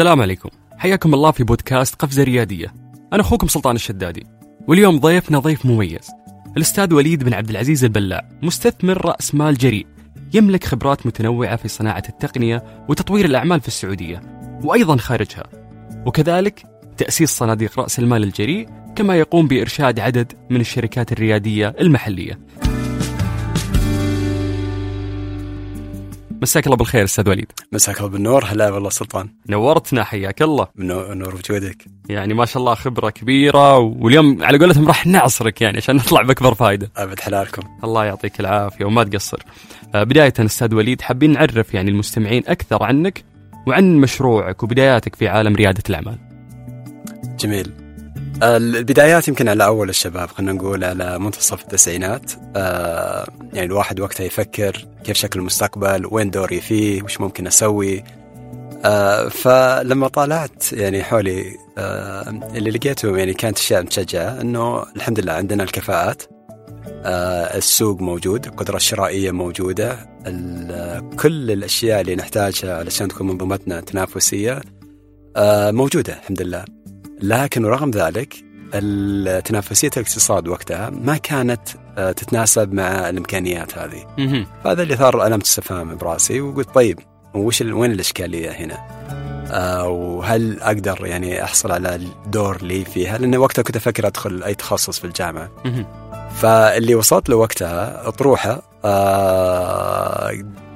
السلام عليكم، حياكم الله في بودكاست قفزة ريادية. أنا أخوكم سلطان الشدادي، واليوم ضيفنا ضيف مميز، الأستاذ وليد بن عبدالعزيز البلاع، مستثمر رأس مال جريء، يملك خبرات متنوعة في صناعة التقنية وتطوير الأعمال في السعودية وأيضا خارجها، وكذلك تأسيس صناديق رأس المال الجريء، كما يقوم بإرشاد عدد من الشركات الريادية المحلية. مساك الله بالخير أستاذ وليد. مساك الله بالنور. هلا والله سلطان، نورتنا، حياك الله. نور وجودك، يعني ما شاء الله خبرة كبيرة، واليوم على قولتهم راح نعصرك يعني عشان نطلع بأكبر فائدة. أبد حلالكم. الله يعطيك العافية وما تقصر. بداية أستاذ وليد، حابين نعرف يعني المستمعين أكثر عنك وعن مشروعك وبداياتك في عالم ريادة الأعمال. جميل. البدايات يمكن على أول الشباب، خلنا نقول على منتصف التسعينات. يعني الواحد وقتها يفكر كيف شكل المستقبل، وين دوري فيه، وش ممكن أسوي. فلما طالعت يعني حولي، اللي لقيته يعني كانت أشياء متشجعة، أنه الحمد لله عندنا الكفاءات، السوق موجود، القدرة الشرائية موجودة، كل الأشياء اللي نحتاجها علشان تكون منظومتنا تنافسية موجودة الحمد لله. لكن رغم ذلك التنافسية الاقتصاد وقتها ما كانت تتناسب مع الإمكانيات هذه. هذا اللي ثار ألم تستفهم براسي، وقلت طيب وين الإشكالية هنا، وهل أقدر يعني أحصل على الدور لي فيها، لأن وقتها كنت أفكر أدخل أي تخصص في الجامعة. فاللي وصلت له وقتها أطروحة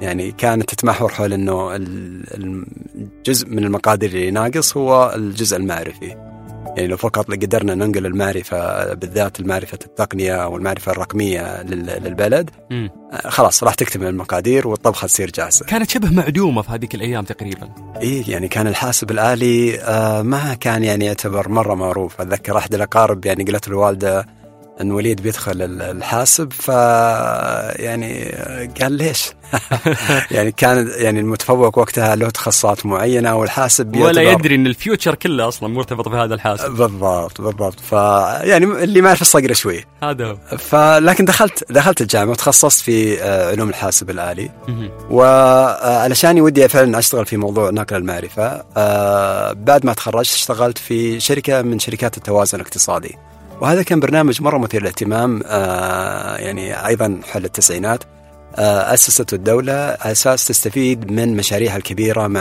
يعني كانت تتمحور حول أنه الجزء من المقادير اللي ناقص هو الجزء المعرفي. يعني لو فقط قدرنا ننقل المعرفة، بالذات المعرفة التقنية والمعرفة الرقمية للبلد، خلاص راح تكتمل المقادير والطبخة تصير جاهزة. كانت شبه معدومة في هذيك الأيام تقريبا. إيه يعني كان الحاسب الآلي ما كان يعني يعتبر مرة معروف. أتذكر أحد الأقارب يعني قالت الوالدة أن وليد بيدخل الحاسب، يعني قال ليش؟ يعني كان يعني المتفوق وقتها له تخصصات معينة، والحاسب ولا يدري أن الفيوتشر كله أصلا مرتبط بهذا الحاسب. بالضبط. يعني اللي ما يعرف الصقر شوي هذا هو. لكن دخلت الجامعة وتخصصت في علوم الحاسب الآلي، وعلشان ودي فعلا أشتغل في موضوع نقل المعرفة. بعد ما تخرجت اشتغلت في شركة من شركات التوازن الاقتصادي، وهذا كان برنامج مرة مثير للاهتمام. يعني أيضا حل التسعينات، أسست الدولة على أساس تستفيد من مشاريعها الكبيرة مع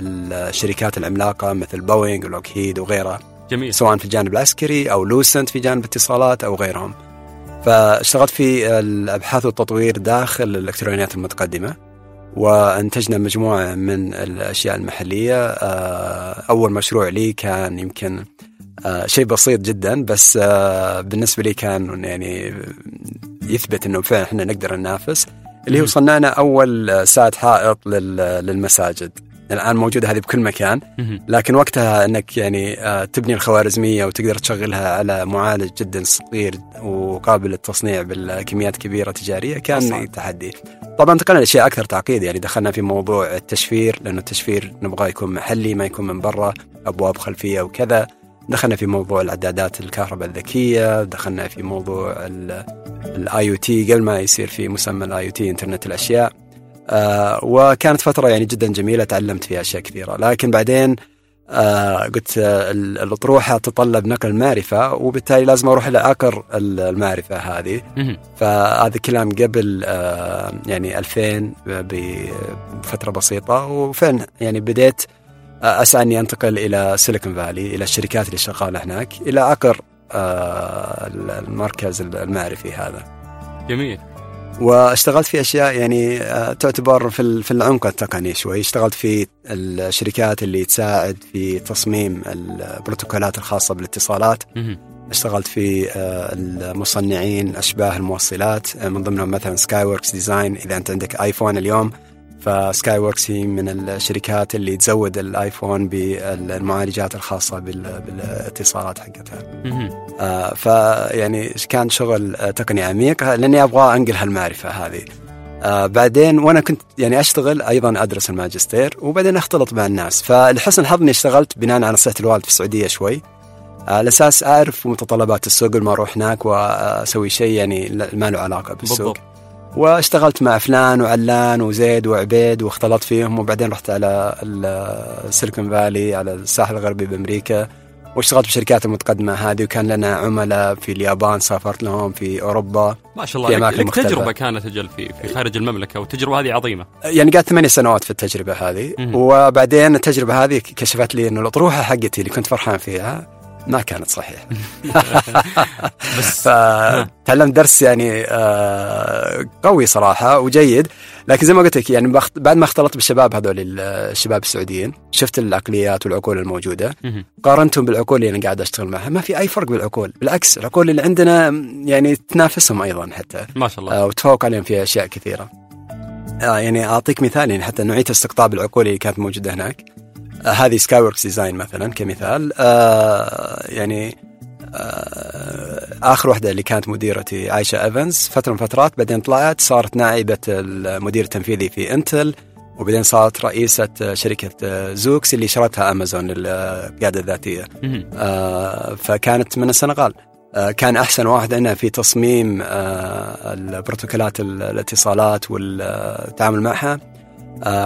الشركات العملاقة مثل بوينغ ولوكهيد وغيرها. جميل. سواء في الجانب العسكري أو لوسنت في جانب اتصالات أو غيرهم. فاشتغلت في الأبحاث والتطوير داخل الإلكترونيات المتقدمة، وأنتجنا مجموعة من الأشياء المحلية. أول مشروع لي كان يمكن شيء بسيط جدا، بس بالنسبة لي كان يعني يثبت أنه فعلا إحنا نقدر ننافس، اللي هو صنعنا أول ساعة حائط للمساجد. الآن موجودة هذه بكل مكان، لكن وقتها أنك يعني تبني الخوارزمية وتقدر تشغلها على معالج جدا صغير وقابل للتصنيع بالكميات كبيرة تجارية كان تحدي. طبعا انتقلنا لأشياء أكثر تعقيد، يعني دخلنا في موضوع التشفير، لأنه التشفير نبغى يكون محلي، ما يكون من برا أبواب خلفية وكذا. دخلنا في موضوع العدادات الكهرباء الذكية، دخلنا في موضوع IoT قبل ما يصير في مسمى IoT إنترنت الأشياء. وكانت فترة يعني جدا جميلة، تعلمت فيها أشياء كثيرة. لكن بعدين قلت الأطروحة تطلب نقل معرفة، وبالتالي لازم أروح إلى عقر المعرفة هذه. فهذا كلام قبل يعني 2000 بفترة بسيطة. وفين يعني بديت أسعى أني أنتقل إلى سيليكون فالي، إلى الشركات اللي شغالة هناك، إلى عقر المركز المعرفي هذا. جميل. واشتغلت في أشياء يعني تعتبر في العمق التقني شوي. اشتغلت في الشركات اللي تساعد في تصميم البروتوكولات الخاصة بالاتصالات. اشتغلت في المصنعين أشباه الموصلات، من ضمنهم مثلا سكايوركس ديزاين. إذا أنت عندك آيفون اليوم، فسكايوركس هي من الشركات اللي تزود الآيفون بالمعالجات الخاصة بالاتصالات حقتها. فيعني كان شغل تقني عميق، لأني أبغى أنقل هالمعرفة هذه. بعدين وأنا كنت يعني أشتغل أيضا أدرس الماجستير، وبعدين أختلط مع الناس. فلحسن حظني اشتغلت بناء على نصيحة الوالد في السعودية شوي، على أساس أعرف متطلبات السوق، ما أروح هناك وأسوي شيء يعني ما له علاقة بالسوق. واشتغلت مع فلان وعلان وزيد وعبيد واختلطت فيهم، وبعدين رحت على السيليكون فالي على الساحل الغربي بأمريكا، واشتغلت بشركات المتقدمة هذه، وكان لنا عملاء في اليابان سافرت لهم، في أوروبا، ما شاء الله. لك تجربة كانت أجل في خارج المملكة، والتجربة هذه عظيمة. يعني قعدت 8 سنوات في التجربة هذه، وبعدين التجربة هذه كشفت لي إنه الأطروحة حقتي اللي كنت فرحان فيها ما كانت صحيحة. تعلمت درس يعني قوي صراحة وجيد، لكن زي ما قلت لك يعني بعد ما اختلطت بالشباب هذول الشباب السعوديين، شفت العقليات والعقول الموجودة، قارنتهم بالعقول اللي أنا قاعد أشتغل معها، ما في أي فرق بالعقول، بالعكس العقول اللي عندنا يعني تنافسهم أيضا حتى ما شاء الله، وتفوق عليهم في أشياء كثيرة. يعني أعطيك مثال، حتى نوعية استقطاب العقول اللي كانت موجودة هناك، هذه سكايوركس ديزاين مثلا كمثال، يعني آخر واحدة اللي كانت مديرتي عايشة إيفنز، فترة من فترات بعدين طلعت صارت نائبة المدير التنفيذي في إنتل، وبعدين صارت رئيسة شركة زوكس اللي شرتها أمازون للقيادة الذاتية. فكانت من السنغال، كان أحسن واحد أنا في تصميم البروتوكولات الاتصالات والتعامل معها،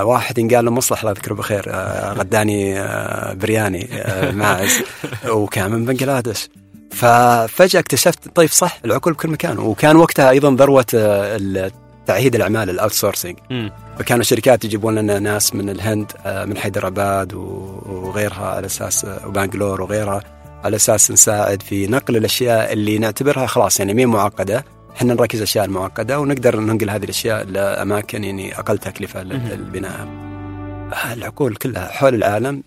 واحد قال له مصلح لا ذكره بخير، غداني برياني ماعز، وكان من بنغلاديش. ففجأة اكتشفت طيب صح العقول بكل مكان، وكان وقتها أيضا ذروة تعهيد الأعمال الاوتسورسينج، فكانوا الشركات يجيبون لنا ناس من الهند من حيدرآباد وغيرها على أساس، وبنغلور وغيرها، على أساس نساعد في نقل الأشياء اللي نعتبرها خلاص يعني مين معقدة، احنا نركز أشياء معقدة ونقدر ننقل هذه الأشياء لأماكن يعني أقل تكلفة للبناء. العقول كلها حول العالم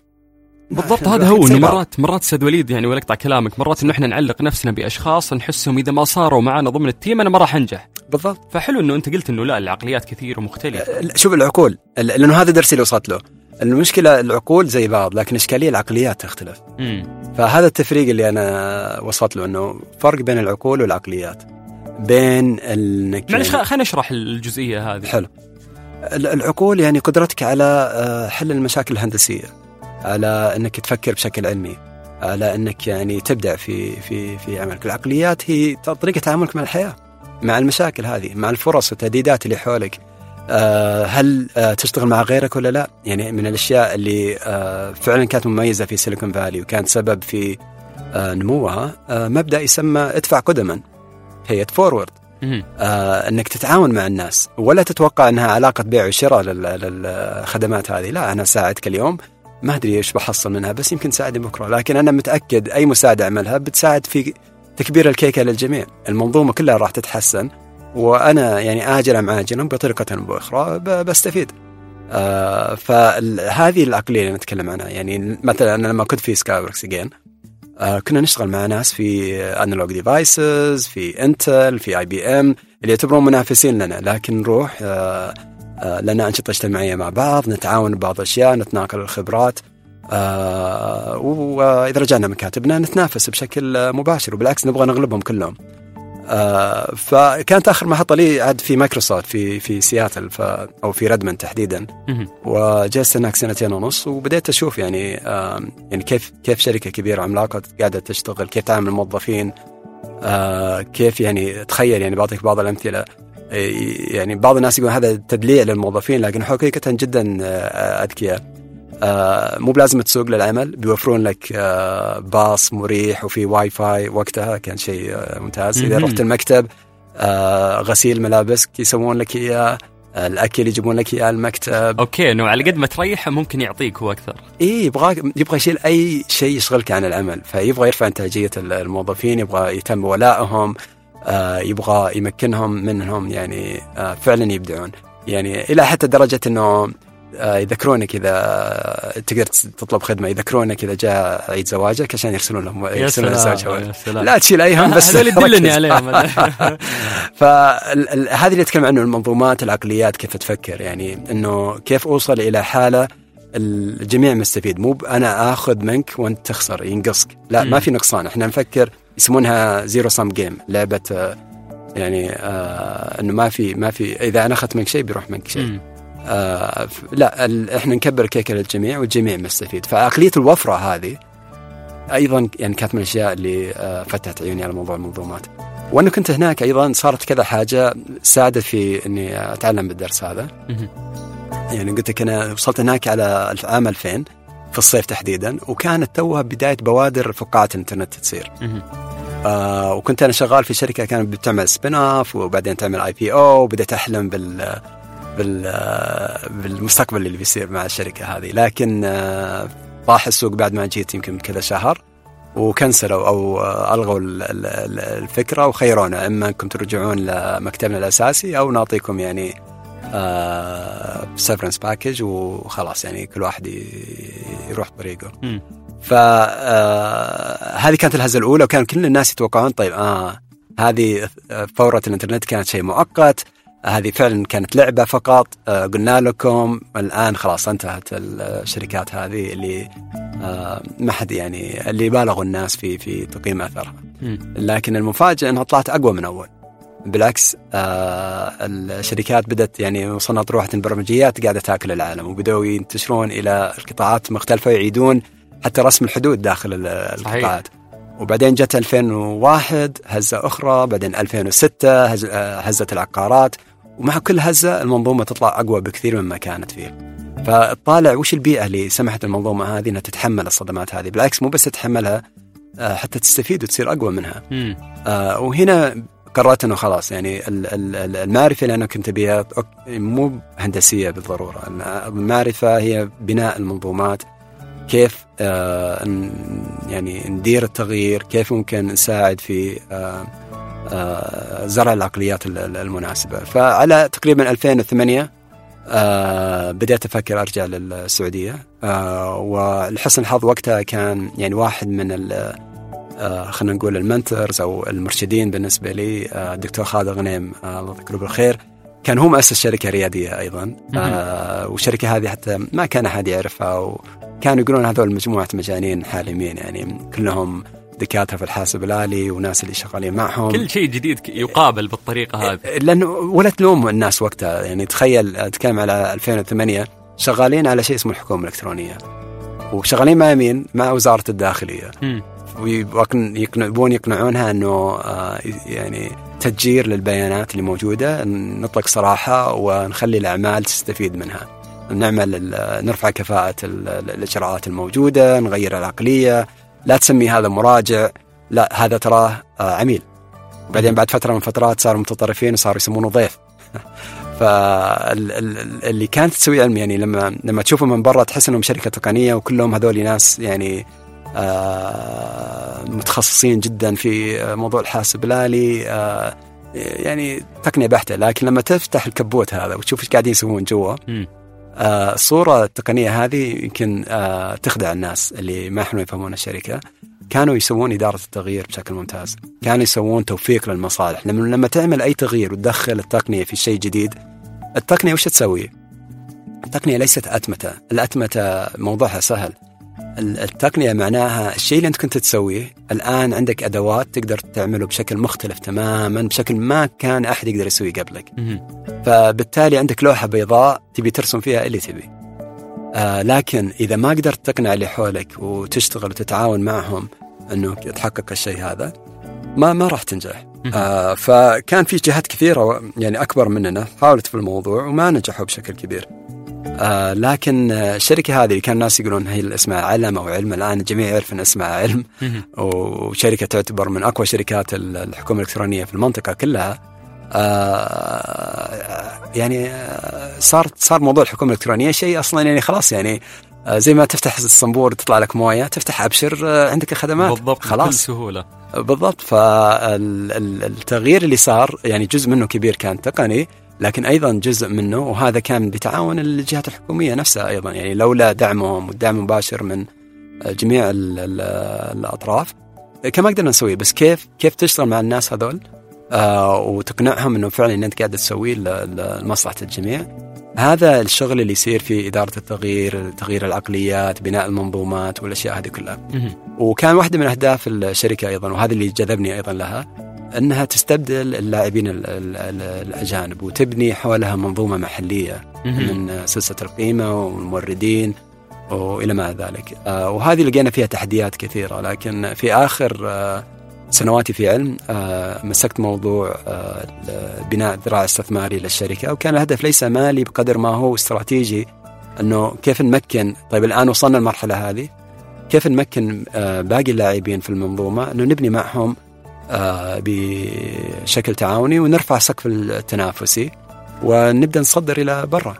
بالضبط. هذا هو إنه مرات سيد وليد يعني ولقطع كلامك، مرات إنه إحنا نعلق نفسنا بأشخاص نحسهم إذا ما صاروا معنا ضمن التيم أنا ما راح أنجح. بالضبط. فحلو إنه أنت قلت إنه لا، العقليات كثير ومختلفة. شوف العقول، لأنه هذا درسي اللي وصلت له، المشكلة العقول زي بعض لكن إشكالية العقليات تختلف. فهذا التفريق اللي أنا وصلت له، إنه فرق بين العقول والعقليات. بين معلش خلينا نشرح الجزئية هذه. حلو. العقول يعني قدرتك على حل المشاكل الهندسية، على أنك تفكر بشكل علمي، على أنك يعني تبدع في عملك. العقليات هي طريقة تعاملك مع الحياة، مع المشاكل هذه، مع الفرص والتهديدات اللي حولك، هل تشتغل مع غيرك ولا لا. يعني من الأشياء اللي فعلا كانت مميزة في سيليكون فالي وكان سبب في نموها مبدأ يسمى ادفع قدما هيت فورورد، أنك تتعاون مع الناس ولا تتوقع أنها علاقة بيع وشراء للخدمات هذه. لا، أنا ساعدك اليوم ما أدري إيش بحصل منها، بس يمكن تساعدني بكرة، لكن أنا متأكد أي مساعدة أعملها بتساعد في تكبير الكيكة للجميع، المنظومة كلها راح تتحسن، وأنا يعني آجل أم عاجل بطريقة أو بأخرى بستفيد. فهذه العقلية اللي نتكلم عنها. يعني مثلا أنا لما كنت في سكايوركس جين كنا نشتغل مع ناس في Analog Devices، في Intel، في IBM اللي يعتبرون منافسين لنا، لكن نروح لنا أنشطة اجتماعية مع بعض، نتعاون ببعض الأشياء، نتناقل الخبرات، وإذا رجعنا مكاتبنا نتنافس بشكل مباشر، وبالعكس نبغى نغلبهم كلهم. فكانت آخر محطة لي عاد في مايكروسوفت في سياتل أو في ريدموند تحديدا، وجلست هناك 2.5 سنة، وبدأت أشوف يعني كيف شركة كبيرة عملاقة قاعدة تشتغل، كيف تعامل الموظفين، كيف يعني تخيل. يعني بعطيك بعض الأمثلة، يعني بعض الناس يقولون هذا تدليع للموظفين، لكن حقيقة جدا أذكياء. مو بلازم تسوق للعمل، بيوفرون لك باص مريح وفي واي فاي، وقتها كان شيء ممتاز. إذا رحت المكتب غسيل ملابسك يسوون لك إياه، الأكل يجيبون لك إياه المكتب. أوكي، إنه على قد ما تريحه ممكن يعطيك هو أكثر. إيه، يبغى يشيل أي شيء يشغلك عن العمل، فيبغى يرفع إنتاجية الموظفين، يبغى يتم ولائهم، يبغى يمكنهم منهم يعني فعلا يبدعون. يعني إلى حتى درجة إنه يذكرونك إذا تقدر تطلب خدمة، يذكرونك إذا جاء عيد زواجك عشان يغسلون لهم، يغسلون الزوجة، لا تشيل أيهم بس هذول يدلني عليهم. فهذه اللي أتكلم عنه، المنظومات، العقليات، كيف تفكر. يعني إنه كيف أوصل إلى حالة الجميع مستفيد، مو أنا آخذ منك وأنت تخسر، ينقصك، لا ما في نقصان. إحنا نفكر يسمونها زيرو سام جيم، لعبة يعني إنه ما في إذا أنا أخذت منك شيء بيروح منك شيء. لا، احنا نكبر كيكة للجميع والجميع مستفيد. فعقلية الوفرة هذه أيضا يعني كانت من الأشياء اللي فتحت عيوني على موضوع المنظومات. وأنه كنت هناك أيضا صارت كذا حاجة ساعدت في أني أتعلم بالدرس هذا. يعني قلت لك أنا وصلت هناك على عام 2000 في الصيف تحديدا، وكانت توها بداية بوادر فقاعات الإنترنت تصير. وكنت أنا شغال في شركة كانت بتعمل سبين أوف وبعدين تعمل IPO، وبدأت أحلم بالمستقبل اللي بيصير مع الشركة هذه. لكن طاح السوق بعد ما جيت يمكن كذا شهر، وكنسلوا أو ألغوا الفكرة وخيرونا إما أنكم ترجعون لمكتبنا الأساسي أو نعطيكم يعني سيفرنس باكج وخلاص، يعني كل واحد يروح طريقه. فهذه كانت الهزة الأولى، وكان كل الناس يتوقعون طيب هذه فورة الإنترنت كانت شيء مؤقت، هذه فعلا كانت لعبة فقط، قلنا لكم الآن خلاص انتهت الشركات هذه اللي ما حد يعني اللي بالغوا الناس في تقييم أثرها. لكن المفاجأة أنها طلعت أقوى من أول، بالعكس الشركات بدأت يعني وصلنا روحة البرمجيات قاعدة تاكل العالم، وبدأوا ينتشرون إلى القطاعات مختلفة، يعيدون حتى رسم الحدود داخل القطاعات. وبعدين جت 2001 هزة أخرى، بعدين 2006 هزة العقارات، ومع كل هزة المنظومة تطلع أقوى بكثير مما كانت فيه. فطالع وش البيئة اللي سمحت المنظومة هذه أنها تتحمل الصدمات هذه، بالعكس مو بس تتحملها حتى تستفيد وتصير أقوى منها. وهنا قررت أنه خلاص يعني المعرفة اللي أنا كنت بيها مو هندسية بالضرورة، المعرفة هي بناء المنظومات، كيف يعني ندير التغيير، كيف ممكن نساعد في زرع العقليات المناسبة. فعلى تقريبا 2008 بدأت أفكر أرجع للسعودية، والحسن الحظ وقتها كان يعني واحد من خلينا نقول المنتورز أو المرشدين بالنسبة لي الدكتور خالد غنيم الله يذكره بالخير، كان هو مؤسس شركة ريادية أيضا. والشركة هذه حتى ما كان أحد يعرفها، وكانوا يقولون هذول مجموعة مجانين حالمين، يعني كلهم دكاترة في الحاسب الآلي وناس اللي شغالين معهم، كل شيء جديد يقابل بالطريقة هذه. لأنه ولا تلوم الناس وقتها، يعني تخيل أتكلم على 2008 شغالين على شيء اسمه الحكومة الإلكترونية، وشغالين مع مين؟ مع وزارة الداخلية، ويبون يقنعونها أنه يعني تتجير للبيانات اللي موجودة، نطلق صراحة ونخلي الأعمال تستفيد منها، نعمل نرفع كفاءة الإجراءات الموجودة، نغير العقلية، لا تسمي هذا مراجع، لا هذا تراه عميل. بعدين بعد فترة من فترات صاروا متطرفين وصاروا يسمونه ضيف. فاللي كانت تسوي علم يعني لما تشوفه من برا تحس أنهم شركة تقنية وكلهم هذول ناس يعني متخصصين جدا في موضوع الحاسب الآلي، يعني تقنية بحتة. لكن لما تفتح الكبوت هذا وتشوف ايش قاعدين يسوون جوا، الصورة التقنية هذه يمكن تخدع الناس اللي ما يحلمون يفهمون الشركة. كانوا يسوون إدارة التغيير بشكل ممتاز، كانوا يسوون توفيق للمصالح، لما تعمل أي تغيير وتدخل التقنية في شيء جديد، التقنية وش تسوي؟ التقنية ليست أتمتة، الأتمتة موضوعها سهل، التقنية معناها الشيء اللي أنت كنت تسويه الآن عندك أدوات تقدر تعمله بشكل مختلف تماما، بشكل ما كان أحد يقدر يسويه قبلك. فبالتالي عندك لوحة بيضاء تبي ترسم فيها اللي تبي، لكن إذا ما قدرت تقنع اللي حولك وتشتغل وتتعاون معهم أنه تحقق الشيء هذا، ما راح تنجح. فكان في جهات كثيرة يعني أكبر مننا حاولت في الموضوع وما نجحوا بشكل كبير. لكن الشركة هذه اللي كان الناس يقولون هي اسمها علم أو علم، الآن الجميع يعرف أن اسمها علم، وشركة تعتبر من أقوى شركات الحكومة الإلكترونية في المنطقة كلها. يعني صار موضوع الحكومة الإلكترونية شيء أصلا يعني خلاص، يعني زي ما تفتح الصنبور تطلع لك موية، تفتح أبشر عندك خدمات بالضبط خلاص بكل سهولة بالضبط. فالتغيير اللي صار يعني جزء منه كبير كان تقني، لكن أيضا جزء منه وهذا كان بتعاون الجهات الحكومية نفسها أيضا، يعني لولا دعمهم والدعم المباشر من جميع الأطراف كما قدرنا نسويه. بس كيف تشتغل مع الناس هذول وتقنعهم أنه فعلا إن أنت قاعد تسويه لمصلحة الجميع، هذا الشغل اللي يصير في إدارة التغيير، تغيير العقليات، بناء المنظومات والأشياء هذه كلها. وكان واحدة من أهداف الشركة أيضا، وهذا اللي جذبني أيضا لها، أنها تستبدل اللاعبين الأجانب وتبني حولها منظومة محلية من سلسلة القيمة والموردين وإلى ما ذلك. وهذه لقينا فيها تحديات كثيرة، لكن في آخر سنواتي في علم مسكت موضوع بناء ذراع استثماري للشركة، وكان الهدف ليس مالي بقدر ما هو استراتيجي، أنه كيف نمكن، طيب الآن وصلنا المرحلة هذه كيف نمكن باقي اللاعبين في المنظومة أنه نبني معهم بشكل تعاوني ونرفع سقف التنافسي ونبدأ نصدر إلى برا،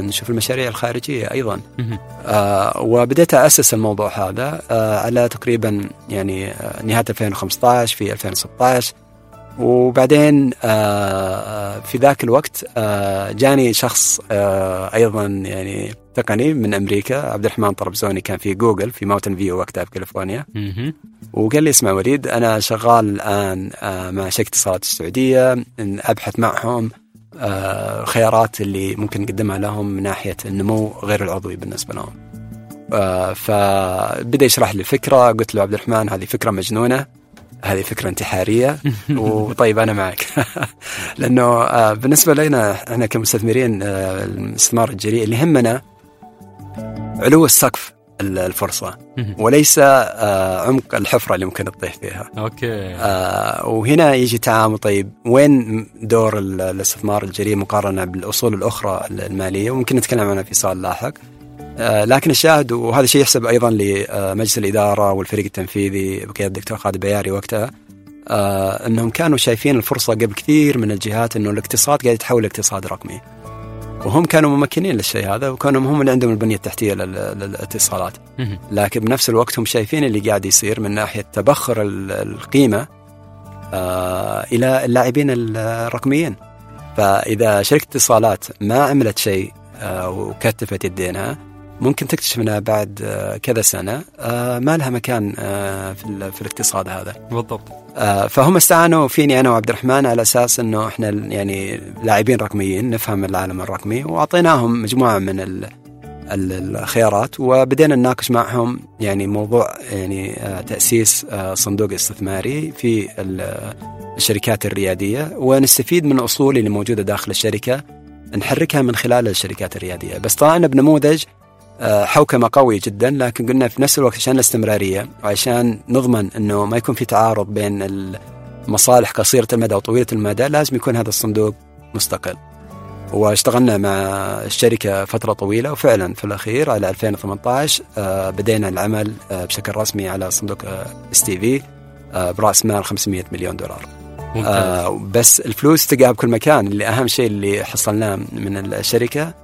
نشوف المشاريع الخارجية أيضا. وبدأت أسس الموضوع هذا على تقريبا يعني نهاية 2015 في 2016. وبعدين في ذاك الوقت جاني شخص أيضا يعني تقني من أمريكا، عبدالرحمن طربزوني، كان في جوجل في ماونتن فيو وقتها في كاليفورنيا، وقال لي اسمع وليد، أنا شغال الآن مع شركة اتصالات السعودية، أبحث معهم خيارات اللي ممكن نقدمها لهم من ناحية النمو غير العضوي بالنسبة لهم. فبدأ يشرح لي الفكرة، قلت له عبد الرحمن هذه فكرة مجنونة، هذه فكرة انتحارية، وطيب أنا معك. لأنه بالنسبة لنا إحنا كمستثمرين الاستثمار الجريء اللي همنا علو السقف الفرصة وليس عمق الحفرة اللي ممكن تطيح فيها. أوكي. وهنا يجي تعامل، طيب وين دور الاستثمار الجريء مقارنة بالأصول الأخرى المالية، وممكن نتكلم عنها في صال لاحق. لكن الشاهد، وهذا شيء يحسب أيضا لمجلس الإدارة والفريق التنفيذي بقيادة الدكتور خالد بياري وقتها، أنهم كانوا شايفين الفرصة قبل كثير من الجهات، أنه الاقتصاد قاعد يتحول لاقتصاد رقمي، وهم كانوا ممكنين للشيء هذا، وكانوا هم اللي عندهم البنية التحتية للاتصالات. لكن بنفس الوقت هم شايفين اللي قاعد يصير من ناحية تبخر القيمة إلى اللاعبين الرقميين. فإذا شركة اتصالات ما عملت شيء وكتفت يدينها، ممكن تكتشف منها بعد كذا سنة ما لها مكان في الاقتصاد هذا. بالضبط. فهم استعانوا فيني أنا وعبد الرحمن على أساس أنه إحنا يعني لاعبين رقميين نفهم العالم الرقمي، وعطيناهم مجموعة من الخيارات، وبدأنا نناقش معهم يعني موضوع يعني تأسيس صندوق استثماري في الشركات الريادية، ونستفيد من الأصول اللي موجودة داخل الشركة نحركها من خلال الشركات الريادية. بس طلعنا بنموذج حوكمة قوي جدا، لكن قلنا في نفس الوقت عشان الاستمرارية وعشان نضمن أنه ما يكون في تعارض بين المصالح قصيرة المدى وطويلة المدى، لازم يكون هذا الصندوق مستقل. واشتغلنا مع الشركة فترة طويلة، وفعلا في الأخير على 2018 بدينا العمل بشكل رسمي على صندوق STV برأس مال $500 مليون. بس الفلوس تقع بكل مكان، اللي أهم شيء اللي حصلناه من الشركة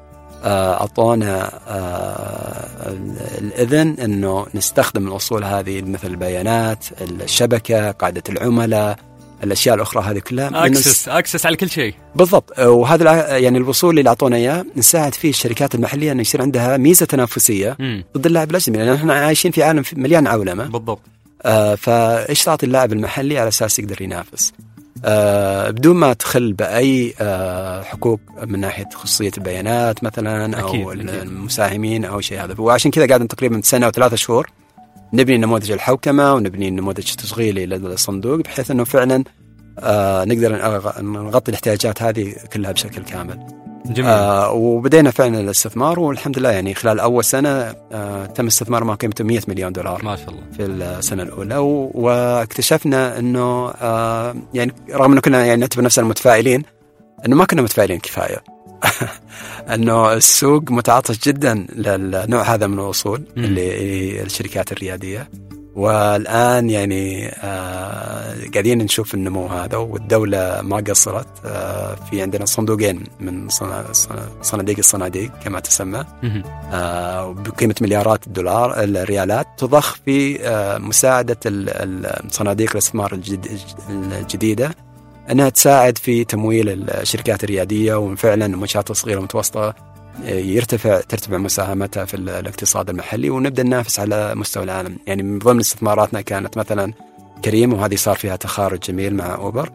أعطونا الإذن أنه نستخدم الأصول هذه مثل البيانات، الشبكة، قاعدة العملاء، الأشياء الأخرى هذه كلها، أكسس على كل شيء. بالضبط. وهذا يعني الوصول اللي أعطونا إياه نساعد فيه الشركات المحلية أن يصير عندها ميزة تنافسية ضد اللاعب الأجنبي، لأن نحن عايشين في عالم مليان عولمة. بالضبط. فإيش تعطي اللاعب المحلي على أساس يقدر ينافس بدون ما تخل بأي حقوق من ناحية خصوصية البيانات مثلا، أو أكيد. المساهمين أو شيء هذا. وعشان كذا قاعد تقريبا سنة وثلاثة شهور نبني نموذج الحوكمة ونبني نموذج تشغيلي للصندوق، بحيث أنه فعلا نقدر نغطي الاحتياجات هذه كلها بشكل كامل. جميل. وبدينا فعلا الاستثمار، والحمد لله يعني خلال أول سنة تم استثمار ما قيمته $100 مليون. ما شاء الله. في السنة الأولى. واكتشفنا أنه يعني رغم أنه كنا يعني نعتبر نفسنا متفائلين، أنه ما كنا متفائلين كفاية. أنه السوق متعطش جدا للنوع هذا من الوصول للشركات الريادية، والآن يعني قاعدين نشوف النمو هذا، والدولة ما قصرت. في عندنا صندوقين من صناديق الصناديق كما تسمى، بقيمة $1 مليار تضخ في مساعدة الصناديق الاستثمار الجديدة أنها تساعد في تمويل الشركات الريادية، وفعلا المنشآت الصغيرة والمتوسطة ترتفع مساهمتها في الاقتصاد المحلي، ونبدأ ننافس على مستوى العالم. يعني من ضمن استثماراتنا كانت مثلا كريم، وهذه صار فيها تخارج جميل مع أوبر.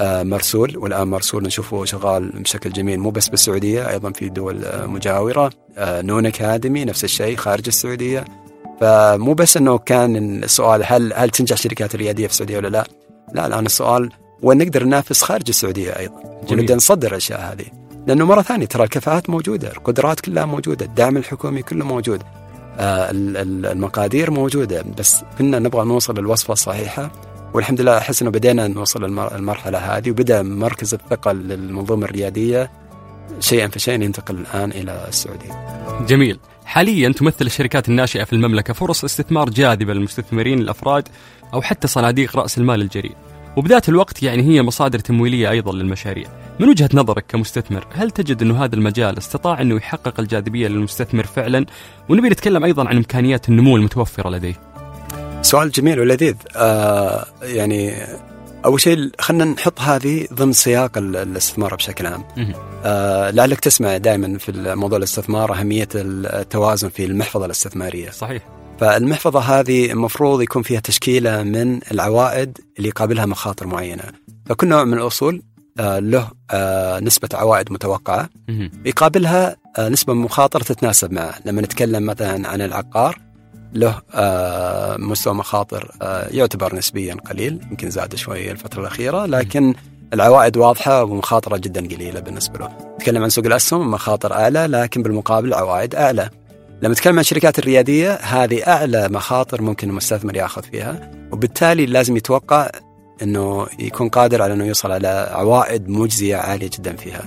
مرسول، والآن مرسول نشوفه شغال بشكل جميل مو بس بالسعودية، أيضا في دول مجاورة. نون أكاديمي نفس الشيء خارج السعودية. فمو بس أنه كان السؤال هل تنجح شركات ريادية في السعودية ولا لا، لا الآن السؤال ونقدر ننافس خارج السعودية أيضا، ونبدأ نصدر أشياء هذه. لأنه مرة ثانية ترى الكفاءات موجودة، القدرات كلها موجودة، الدعم الحكومي كله موجود، المقادير موجودة، بس كنا نبغى نوصل للوصفة الصحيحة والحمد لله أحس أنه بدأنا نوصل المرحلة هذه، وبدأ مركز الثقل للمنظومة الريادية شيئا فشيئا ينتقل الآن إلى السعودية. جميل. حاليا تمثل الشركات الناشئة في المملكة فرص استثمار جاذبة للمستثمرين الأفراد أو حتى صناديق رأس المال الجريء، وبذات الوقت يعني هي مصادر تمويلية أيضا للمشاريع. من وجهة نظرك كمستثمر، هل تجد أنه هذا المجال استطاع أنه يحقق الجاذبية للمستثمر فعلا؟ ونبي نتكلم أيضا عن إمكانيات النمو المتوفرة لديه. سؤال جميل ولذيذ. يعني أول شيء خلنا نحط هذه ضمن سياق الاستثمار بشكل عام. لعلك تسمع دائما في موضوع الاستثمار أهمية التوازن في المحفظة الاستثمارية. صحيح. فالمحفظة هذه مفروض يكون فيها تشكيلة من العوائد اللي يقابلها مخاطر معينة، فكل نوع من الأصول له نسبة عوائد متوقعة يقابلها نسبة مخاطر تتناسب معه. لما نتكلم مثلا عن العقار له مستوى مخاطر يعتبر نسبيا قليل، يمكن زاد شوية الفترة الأخيرة، لكن العوائد واضحة ومخاطرة جدا قليلة بالنسبة له. نتكلم عن سوق الأسهم مخاطر أعلى، لكن بالمقابل عوائد أعلى. لما نتكلم عن الشركات الريادية، هذه أعلى مخاطر ممكن المستثمر يأخذ فيها، وبالتالي لازم يتوقع أنه يكون قادر على أنه يوصل على عوائد مجزية عالية جدا فيها.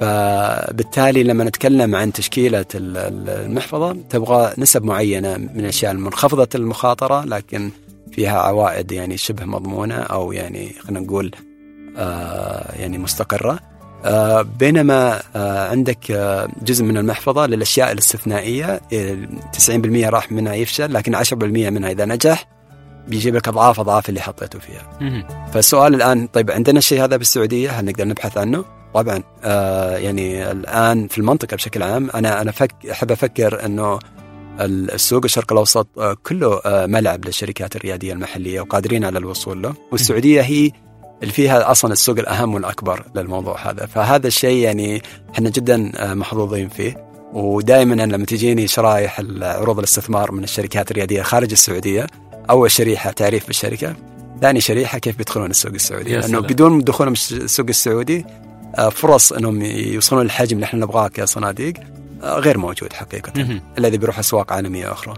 فبالتالي لما نتكلم عن تشكيلة المحفظة، تبغى نسب معينة من الأشياء المنخفضة المخاطرة لكن فيها عوائد يعني شبه مضمونة، أو يعني خلينا نقول يعني مستقرة، بينما عندك جزء من المحفظة للأشياء الاستثنائية 90% راح منها يفشل، لكن 10% منها إذا نجح بيجيب لك أضعاف اللي حطيته فيها. فالسؤال الآن، طيب عندنا الشيء هذا بالسعودية، هل نقدر نبحث عنه؟ طبعا. يعني الآن في المنطقة بشكل عام أنا أحب أفكر أنه السوق الشرق الأوسط كله ملعب للشركات الريادية المحلية وقادرين على الوصول له، والسعودية هي اللي فيها أصلا السوق الأهم والأكبر للموضوع هذا. فهذا الشيء يعني إحنا جدا محظوظين فيه، ودائما لما تجيني شرائح عروض الاستثمار من الشركات الريادية خارج السعودية، أول شريحة تعريف بالشركة، ثاني شريحة كيف بيدخلون السوق السعودي، لأنه بدون دخولهم السوق السعودي فرص أنهم يوصلون للحجم اللي إحنا نبغاه كصناديق غير موجود حقيقة، الذي بيروح أسواق عالمية أخرى.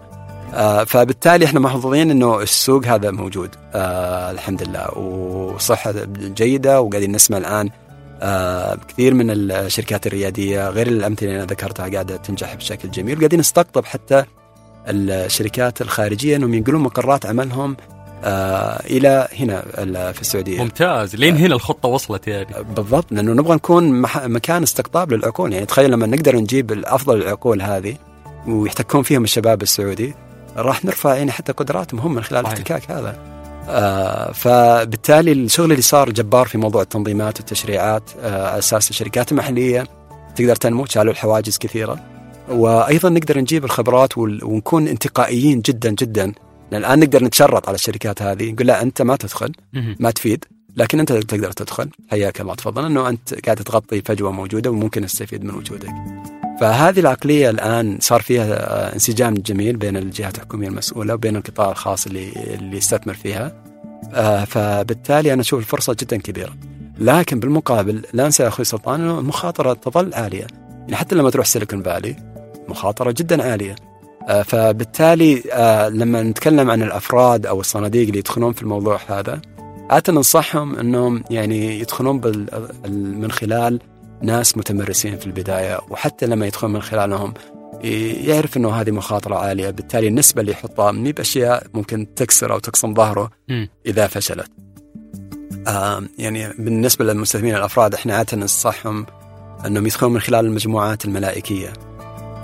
فبالتالي احنا محظوظين انه السوق هذا موجود الحمد لله، وصحة جيدة، وقاعدين نسمع الآن كثير من الشركات الريادية غير الأمثلة اللي أنا ذكرتها قاعدة تنجح بشكل جميل، وقاعدين نستقطب حتى الشركات الخارجية أنهم ينقلون مقرات عملهم إلى هنا في السعودية. ممتاز. لين هنا الخطة وصلت يعني. بالضبط، لأنه نبغى نكون مكان استقطاب للعقول. يعني تخيل لما نقدر نجيب الأفضل العقول هذه ويحتكون فيهم الشباب السعودي، راح نرفع يعني حتى قدراتهم هم من خلال الاحتكاك هذا. فبالتالي الشغل اللي صار جبار في موضوع التنظيمات والتشريعات على أساس الشركات المحلية تقدر تنمو، شالوا الحواجز كثيرة، وأيضا نقدر نجيب الخبرات ونكون انتقائيين جدا جدا. الآن نقدر نتشرط على الشركات هذه، نقول لا أنت ما تدخل ما تفيد، لكن أنت تقدر تدخل، حياك الله تفضل، أنه أنت قاعد تغطي فجوة موجودة وممكن نستفيد من وجودك. فهذه العقلية الآن صار فيها انسجام جميل بين الجهات الحكومية المسؤولة وبين القطاع الخاص اللي يستثمر فيها. فبالتالي أنا أشوف الفرصة جدا كبيرة، لكن بالمقابل لا ننسى يا أخوي سلطان أنه المخاطرة تظل عالية. يعني حتى لما تروح سيليكون فالي مخاطرة جدا عالية. فبالتالي لما نتكلم عن الأفراد أو الصناديق اللي يدخلون في الموضوع هذا، عادة ننصحهم أنهم يعني يدخلون من خلال ناس متمرسين في البداية، وحتى لما يدخل من خلالهم يعرف أنه هذه مخاطرة عالية، بالتالي النسبة اللي يحطها مني بأشياء ممكن تكسر أو تقسم ظهره إذا فشلت. يعني بالنسبة للمستثمرين الأفراد، إحنا عادة ننصحهم أنهم يدخلون من خلال المجموعات الملائكية.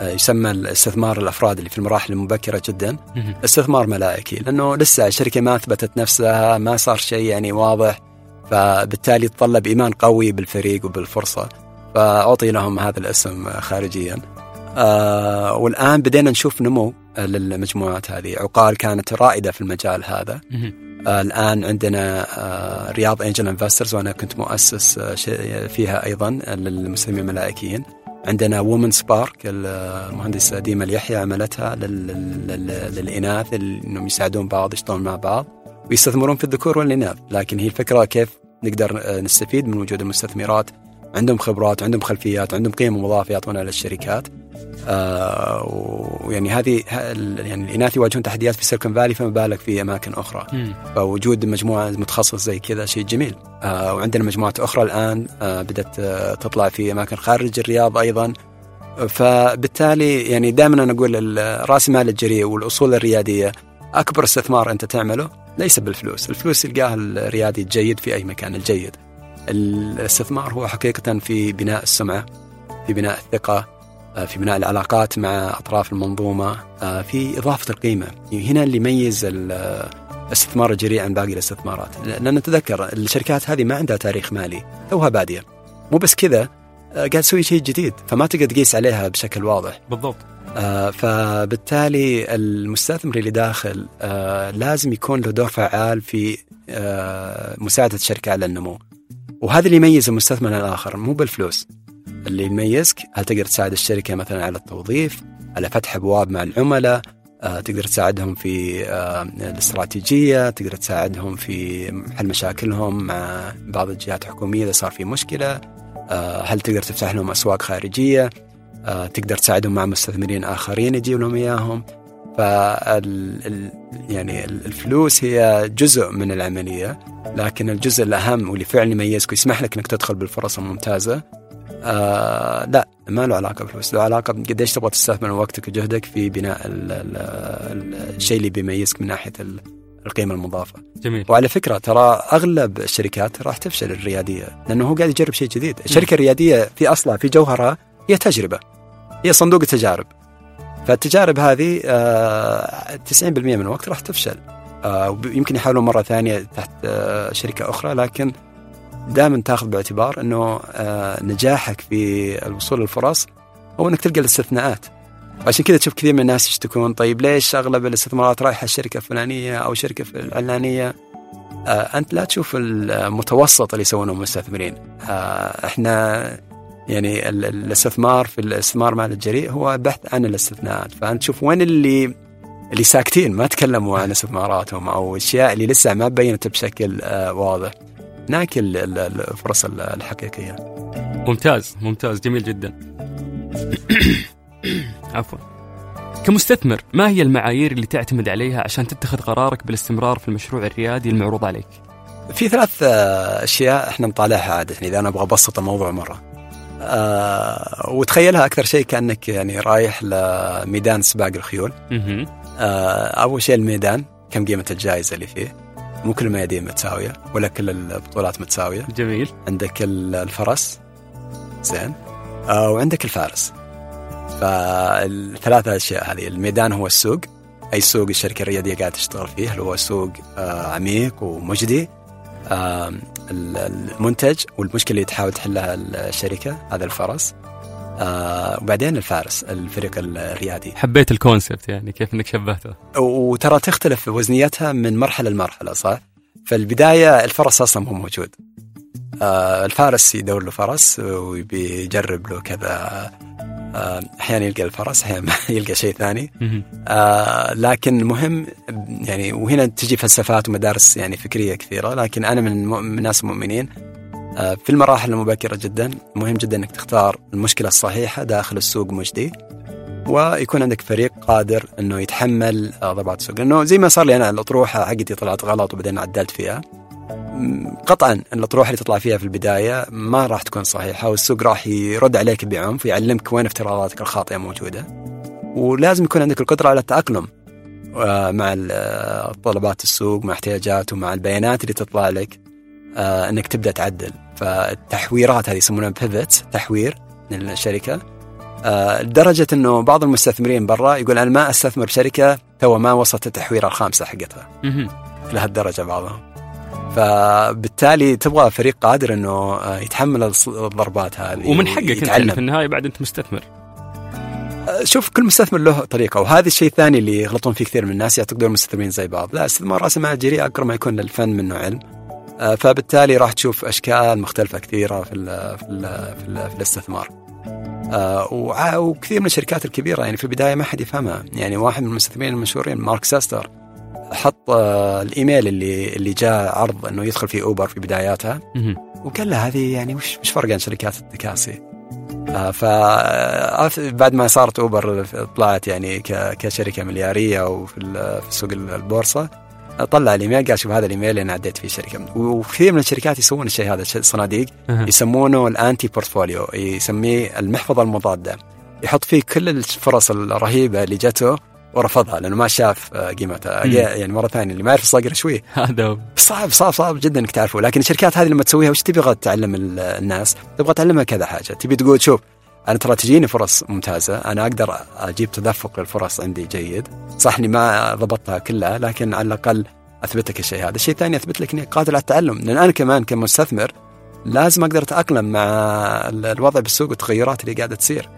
يسمى الاستثمار الأفراد اللي في المراحل المبكرة جدا استثمار ملائكي، لأنه لسه الشركة ما أثبتت نفسها، ما صار شيء يعني واضح، فبالتالي تطلب إيمان قوي بالفريق وبالفرصة، فأعطي لهم هذا الاسم خارجيا. والآن بدينا نشوف نمو للمجموعات هذه. عقال كانت رائدة في المجال هذا. الآن عندنا رياض أنجل إنفسترز، وأنا كنت مؤسس فيها أيضا للمسلمين الملائكيين. عندنا وومن سبارك، المهندسة ديما اليحيى عملتها للإناث، إنهم يساعدون بعض، يشتغلون مع بعض ويستثمرون في الذكور والإناث. لكن هي الفكرة كيف نقدر نستفيد من وجود المستثمرات عندهم خبرات، عندهم خلفيات، عندهم قيم مضافة يعطونها للشركات. ويعني هذه يعني الإناث يواجهون تحديات في سيليكون فالي، فما بالك في أماكن أخرى. فوجود مجموعة متخصص زي كذا شيء جميل. وعندنا مجموعات أخرى الآن بدأت تطلع في أماكن خارج الرياض أيضا. فبالتالي يعني دائما أنا أقول رأس مال الجريء والأصول الريادية أكبر استثمار أنت تعمله ليس بالفلوس، الفلوس تلقاه الريادي الجيد في أي مكان الجيد. الاستثمار هو حقيقة في بناء السمعة، في بناء الثقة، في بناء العلاقات مع أطراف المنظومة، في إضافة القيمة. هنا اللي يميز الاستثمار الجريء عن باقي الاستثمارات، لأن نتذكر الشركات هذه ما عندها تاريخ مالي، توها بادية، مو بس كذا قاعد تسوي شيء جديد، فما تقدر تقيس عليها بشكل واضح. بالضبط. فبالتالي المستثمر اللي داخل لازم يكون له دور فعال في مساعدة الشركة على النمو، وهذا اللي يميز المستثمر الآخر، مو بالفلوس. اللي يميزك هل تقدر تساعد الشركة مثلا على التوظيف، على فتح أبواب مع العملاء، تقدر تساعدهم في الاستراتيجية، تقدر تساعدهم في حل مشاكلهم مع بعض الجهات الحكومية إذا صار في مشكلة، هل تقدر تفتح لهم أسواق خارجية، تقدر تساعدهم مع مستثمرين آخرين يجيب لهم إياهم. يعني الفلوس هي جزء من العملية، لكن الجزء الأهم واللي فعلا يميزك ويسمح لك أنك تدخل بالفرص الممتازة لا ما له علاقة بالفلوس، له علاقة قديش تبغى تستثمر وقتك وجهدك في بناء الشيء اللي بيميزك من ناحية القيمة المضافة. جميل. وعلى فكرة ترى أغلب الشركات راح تفشل الريادية، لأنه هو قاعد يجرب شيء جديد. الشركة الريادية في أصلها في جوهرها هي تجربة، هي صندوق التجارب، فالتجارب هذه 90% من الوقت راح تفشل، ويمكن يحاولون مرة ثانية تحت شركة أخرى، لكن دائما تاخذ باعتبار أنه نجاحك في الوصول للفرص هو أنك تلقى الاستثناءات. عشان كذا تشوف كثير من الناس يشتكون طيب ليش أغلب الاستثمارات رايحة الشركة الفلانية أو شركة العلانية. أنت لا تشوف المتوسط اللي يسوونه المستثمرين. إحنا يعني الاستثمار في الاستثمار مال الجريء هو بحث عن الاستثناءات، فأنت تشوف وين اللي ساكتين ما تكلموا عن استثماراتهم أو الأشياء اللي لسه ما بينت بشكل واضح، هناك الفرص الحقيقية. ممتاز ممتاز، جميل جدا. عفوا. كمستثمر ما هي المعايير اللي تعتمد عليها عشان تتخذ قرارك بالاستمرار في المشروع الريادي المعروض عليك؟ في ثلاث أشياء احنا نطالعها عادة إذا أنا أبغى أبسط الموضوع مرة، وتخيلها أكثر شيء كأنك يعني رايح لميدان سباق الخيول. أول شيء الميدان، كم قيمة الجائزة اللي فيه، مو كل الميادين متساوية ولا كل البطولات متساوية. جميل. عندك الفرس، زين، وعندك الفارس. فالثلاثة أشياء هذه، الميدان هو السوق، أي سوق الشركة الريادية قاعدة تشتغل فيه، هو سوق عميق ومجدي، المنتج والمشكلة اللي تحاول تحلها الشركة، هذا الفرس. وبعدين الفارس، الفريق الريادي. حبيت الكونسبت يعني كيف انك شبهته، وترى تختلف وزنيتها من مرحلة لمرحلة، صح؟ فالبداية الفرس أصلا مو موجود، الفارس يدور له فرس ويجرب له كذا، أحيانا يلقى الفرس، أحيانا يلقى شيء ثاني. لكن المهم يعني، وهنا تجي فلسفات ومدارس يعني فكرية كثيرة، لكن أنا من ناس المؤمنين في المراحل المبكرة جدا مهم جدا أنك تختار المشكلة الصحيحة داخل السوق مجدي، ويكون عندك فريق قادر أنه يتحمل ضبعات السوق. أنه زي ما صار لي أنا، الأطروحة حقتي طلعت غلط وبعدين عدلت فيها، قطعا الأطروحة اللي تطلع فيها في البداية ما راح تكون صحيحة، والسوق راح يرد عليك بعنف ويعلمك وين افتراضاتك الخاطئة موجودة، ولازم يكون عندك القدرة على التأقلم مع طلبات السوق، مع احتياجاته، مع البيانات اللي تطلع لك، أنك تبدأ تعدل. فالتحويرات هذه يسمونها بيفت، تحوير للشركة، لدرجة أنه بعض المستثمرين برا يقول أنا ما أستثمر بشركة تو ما وصلت التحويرة الخامسة حقتها، لهالدرجة بعضهم. فبالتالي تبغى فريق قادر أنه يتحمل الضربات هذه، ومن حقك أنت في النهاية بعد أنت مستثمر. شوف كل مستثمر له طريقة، وهذا الشيء الثاني اللي يغلطون فيه كثير من الناس، يعتقدون المستثمرين زي بعض. لا، استثمار رأس مال جريء أكثر ما يكون للفن منه علم، فبالتالي راح تشوف أشكال مختلفة كثيرة في الاستثمار. وكثير من الشركات الكبيرة يعني في البداية ما حد يفهمها. يعني واحد من المستثمرين المشهورين مارك ساستر حط الايميل اللي جاء عرض انه يدخل في اوبر في بداياتها وقال له هذه يعني مش فرق عن شركات التكاسي. فبعد ما صارت اوبر طلعت يعني كشركه ملياريه وفي سوق البورصه، طلع الايميل قال شوف هذا الايميل اللي عديت فيه شركه. وكثير من الشركات يسوون الشيء هذا، الصناديق يسمونه الانتي بورتفوليو، يسميه المحفظه المضاده، يحط فيه كل الفرص الرهيبه اللي جته ورفضها لانه ما شاف قيمتها. يعني مره ثانيه اللي ما يعرف الصقر شوي هذا صعب جدا انك تعرفه. لكن الشركات هذه لما تسويها وش تبغى تعلم الناس؟ تبغى تعلمها كذا حاجه، تبي تقول شوف انا ترى تجيني فرص ممتازه، انا اقدر اجيب تدفق للفرص عندي جيد، صح اني ما ضبطتها كلها لكن على الاقل اثبتك الشيء هذا. الشيء الثاني اثبت لك اني قادر على التعلم، لان انا كمان كمستثمر لازم اقدر اتاقلم مع الوضع بالسوق والتغيرات اللي قاعده تصير.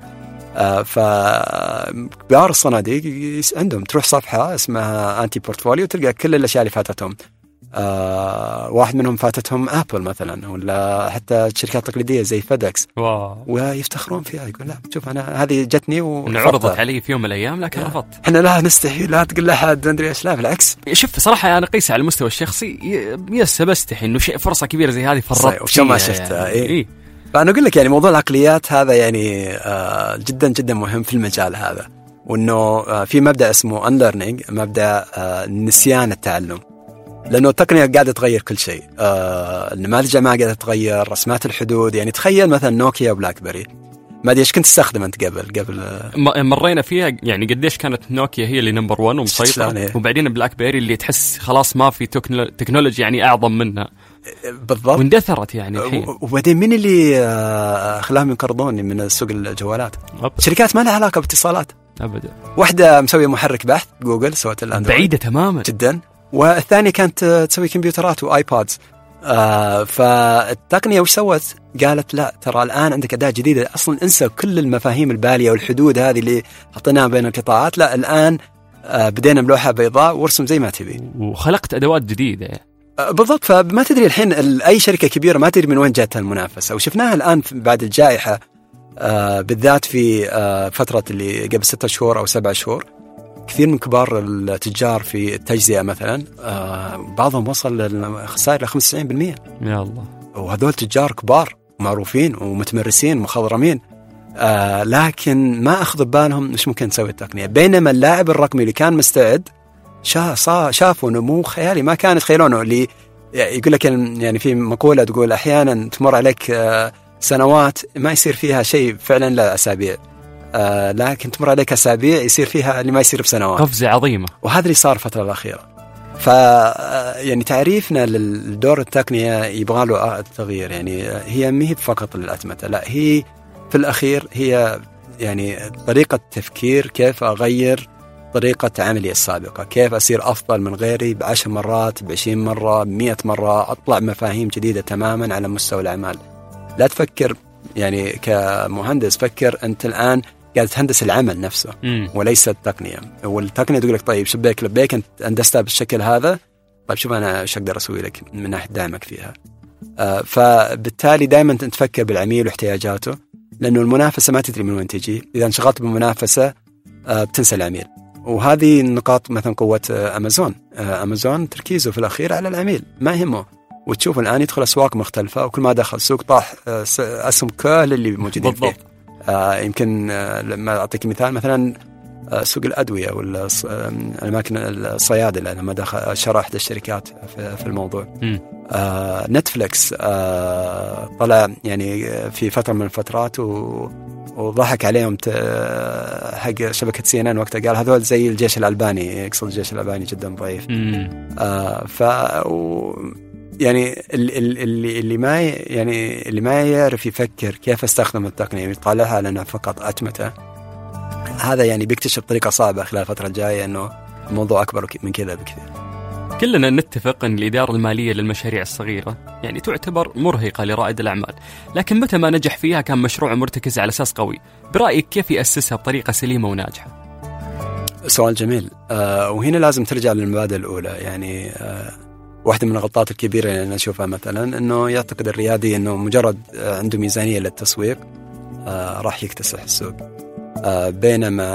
فبار الصناديق عندهم تروح صفحة اسمها أنتي بورتفوليو تلقى كل الأشياء اللي فاتتهم. واحد منهم فاتتهم أبل مثلا، ولا حتى شركات تقليدية زي فيدكس، ويفتخرون فيها يقول لا شوف أنا هذه جتني وعرضت علي في يوم من الأيام لكن رفضت. إحنا لا نستحي، لا تقول لأحد، أدري إيش، لا بالعكس. شوف صراحة أنا قيس على المستوى الشخصي بستحي إنه شيء فرصة كبيرة زي هذه فرطت وشو ما شفتها. يعني إيه فأنا أقول لك يعني موضوع العقليات هذا يعني جدا جدا مهم في المجال هذا، وأنه في مبدأ اسمه unlearning، مبدأ نسيان التعلم، لأنه التقنية قاعدة تغير كل شيء، النماذج ما قاعدة تغير، رسمات الحدود. يعني تخيل مثلا نوكيا وبلاك بري، ما أدري إيش كنت تستخدم أنت قبل مرينا فيها يعني قديش كانت نوكيا هي اللي نمبر 1 ومسيطرة، وبعدين بلاك بيري اللي تحس خلاص ما في تكنولوجيا يعني أعظم منها بالضبط، واندثرت يعني الحين. وبعدين من اللي خلاهم ينقرضون من سوق الجوالات؟ شركات ما لها علاقة باتصالات أبدا. واحدة مسوية محرك بحث جوجل، سوت الأندرويد بعيدة تماما جدا، والثانية كانت تسوي كمبيوترات وآيبادز. فالتقنية وش سوت؟ قالت لا ترى الآن عندك أداة جديدة، أصلا انسى كل المفاهيم البالية والحدود هذه اللي حطيناها بين القطاعات، لا الآن بدينا بلوحة بيضاء وارسم زي ما تبي، وخلقت أدوات جديدة بالضبط. فما تدري الحين أي شركة كبيرة ما تدري من وين جاتها المنافسة، وشفناها الآن بعد الجائحة بالذات في فترة اللي قبل 6 شهور أو 7 شهور، كثير من كبار التجار في التجزئة مثلا بعضهم وصل للخسائر 95%. يا الله. وهذول تجار كبار معروفين ومتمرسين مخضرمين، لكن ما أخذوا بالهم مش ممكن تسوي التقنية. بينما اللاعب الرقمي اللي كان مستعد شافوا نمو خيالي ما كانت تخيلونه. اللي يقول لك يعني في مقولة تقول أحيانا تمر عليك سنوات ما يصير فيها شيء فعلا، لا أسابيع، لكن تمر عليك أسابيع يصير فيها اللي ما يصير بسنوات، قفزة عظيمة. وهذا اللي صار الفترة الأخيرة. يعني تعريفنا للدور التقنية يبغى له التغيير. يعني هي ما هي فقط للأتمتة، لا هي في الأخير هي يعني طريقة تفكير، كيف أغير طريقة عملي السابقة، كيف أصير أفضل من غيري 10 مرات 20 مرة 100 مرة، أطلع مفاهيم جديدة تماما على مستوى الأعمال. لا تفكر يعني كمهندس، فكر أنت الآن قاعد تهندس العمل نفسه وليس التقنية. والتقنية تقول لك طيب شبيك لبيك أنت هندستها بالشكل هذا، طيب شوف أنا إيش أقدر أسوي لك من ناحية دعمك فيها. فبالتالي دائما تفكر بالعميل واحتياجاته، لأنه المنافسة ما تدري من وين تجي، إذا انشغلت بالمنافسة بتنسى العميل. وهذه النقاط مثلا قوة أمازون. أمازون تركيزه في الأخير على العميل ما يهمه، وتشوف الآن يدخل أسواق مختلفة، وكل ما دخل سوق طاح أسهم كل اللي موجودين فيه. يمكن لما أعطيك مثال مثلا سوق الأدوية والأماكن الصيادلة، لما دخل شرح الشركات في الموضوع. نتفليكس طلع يعني في فترة من الفترات وضحك عليهم حق شبكة CNN وقتها، قال هذول زي الجيش الألباني، يقصد الجيش الألباني جدا ضعيف. يعني اللي ما يعرف يفكر كيف استخدم التقنية يطالعها لنا فقط أتمتة، هذا يعني بيكتشف طريقة صعبة خلال الفترة الجاية، أنه الموضوع أكبر من كذا بكثير. كلنا نتفق أن الإدارة المالية للمشاريع الصغيرة يعني تعتبر مرهقة لرائد الأعمال، لكن متى ما نجح فيها كان مشروع مرتكز على أساس قوي. برأيك كيف يأسسها بطريقة سليمة وناجحة؟ سؤال جميل. وهنا لازم ترجع للمبادئ الأولى. يعني واحدة من الغلطات الكبيرة اللي أنا أشوفها مثلا أنه يعتقد الريادي أنه مجرد عنده ميزانية للتسويق راح يكتسح السوق. بينما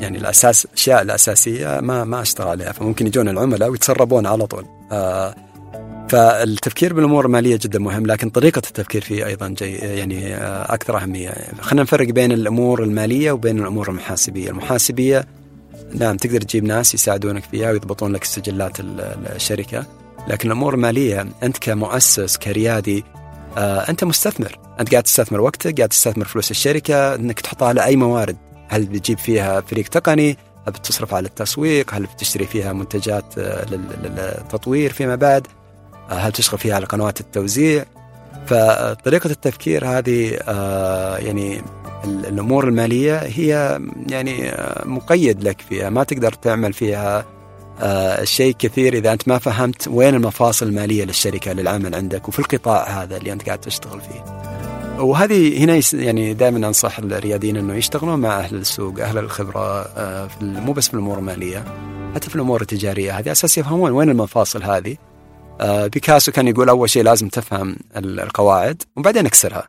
يعني الأساس الأشياء الأساسية ما أشتغل عليها، فممكن يجون العملاء ويتسربون على طول. فالتفكير بالأمور المالية جدا مهم، لكن طريقة التفكير فيه أيضا يعني أكثر أهمية. خلينا نفرق بين الأمور المالية وبين الأمور المحاسبية. المحاسبية نعم تقدر تجيب ناس يساعدونك فيها ويضبطون لك سجلات الشركة، لكن الأمور المالية أنت كمؤسس كريادي أنت مستثمر، أنت قاعد تستثمر وقتك، قاعد تستثمر فلوس الشركة، أنك تحطها على أي موارد، هل بتجيب فيها فريق تقني، هل بتصرف على التسويق، هل بتشتري فيها منتجات للتطوير فيما بعد، هل تشتغل فيها على قنوات التوزيع. فطريقة التفكير هذه يعني الأمور المالية هي يعني مقيد لك فيها، ما تقدر تعمل فيها شيء كثير إذا أنت ما فهمت وين المفاصل المالية للشركة للعمل عندك وفي القطاع هذا اللي أنت قاعد تشتغل فيه. وهذه هنا يعني دائما أنصح الرياديين أنه يشتغلون مع أهل السوق، أهل الخبرة، مو بس في الأمور المالية، حتى في الأمور التجارية هذه أساس يفهمون وين المفاصل هذه. بيكاسو كان يقول أول شيء لازم تفهم القواعد وبعدين أكسرها.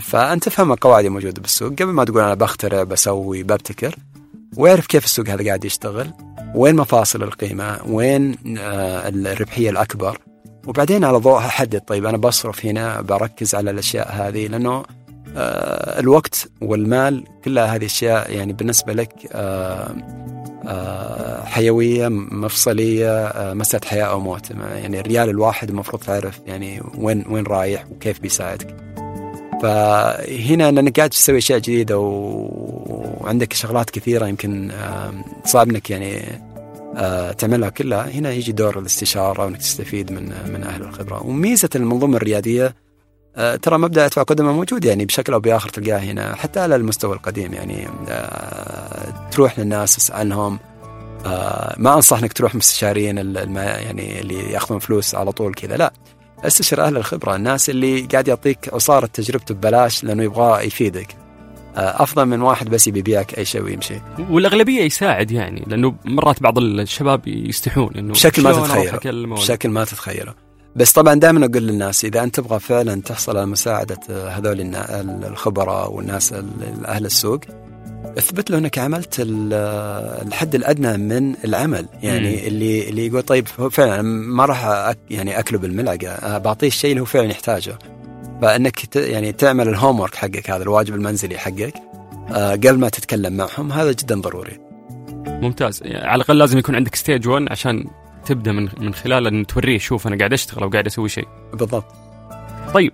فأنت تفهم القواعد الموجودة بالسوق قبل ما تقول أنا بخترع بسوي ببتكر، ويعرف كيف السوق هذا قاعد يشتغل، وين مفاصل القيمة، وين الربحية الأكبر، وبعدين على ضوءها حدد طيب أنا بصرف هنا، بركز على الأشياء هذه، لأنه الوقت والمال كلها هذه الأشياء يعني بالنسبة لك حيوية مفصلية، مسألة حياة أو موت. يعني الريال الواحد المفروض تعرف يعني وين رايح وكيف بيساعدك. فهنا لأنك قاعد تسوي أشياء جديدة وعندك شغلات كثيرة يمكن صعب إنك يعني تعملها كلها، هنا يجي دور الاستشارة وإنك تستفيد من أهل الخبرة. وميزة المنظومة الريادية ترى مبدأ أدفع قدمه موجود يعني بشكل أو بآخر تلقاه هنا، حتى على المستوى القديم يعني تروح للناس تسألهم. ما أنصح إنك تروح مستشارين يعني اللي يأخذون فلوس على طول كذا، لا، استشير أهل الخبرة، الناس اللي قاعد يعطيك عصارة تجربته ببلاش لأنه يبغى يفيدك، أفضل من واحد بس يبيعك أي شيء ويمشي. والأغلبية يساعد يعني، لأنه مرات بعض الشباب يستحون إنه بشكل ما تتخيله. بس طبعا دائما أقول للناس إذا أنت تبغى فعلا تحصل على مساعدة هذول الخبراء والناس أهل السوق، اثبت له أنك عملت الحد الأدنى من العمل. يعني اللي يقول طيب فعلا ما راح يعني أكله بالملعقة، بعطيه الشيء اللي هو فعلا يحتاجه. فأنك يعني تعمل الهومورك حقك، هذا الواجب المنزلي حقك قبل ما تتكلم معهم، هذا جدا ضروري. ممتاز، على الأقل لازم يكون عندك ستيج 1 عشان تبدأ من خلاله أن توريه شوف أنا قاعد أشتغل أو قاعد أسوي شيء. بالضبط. طيب،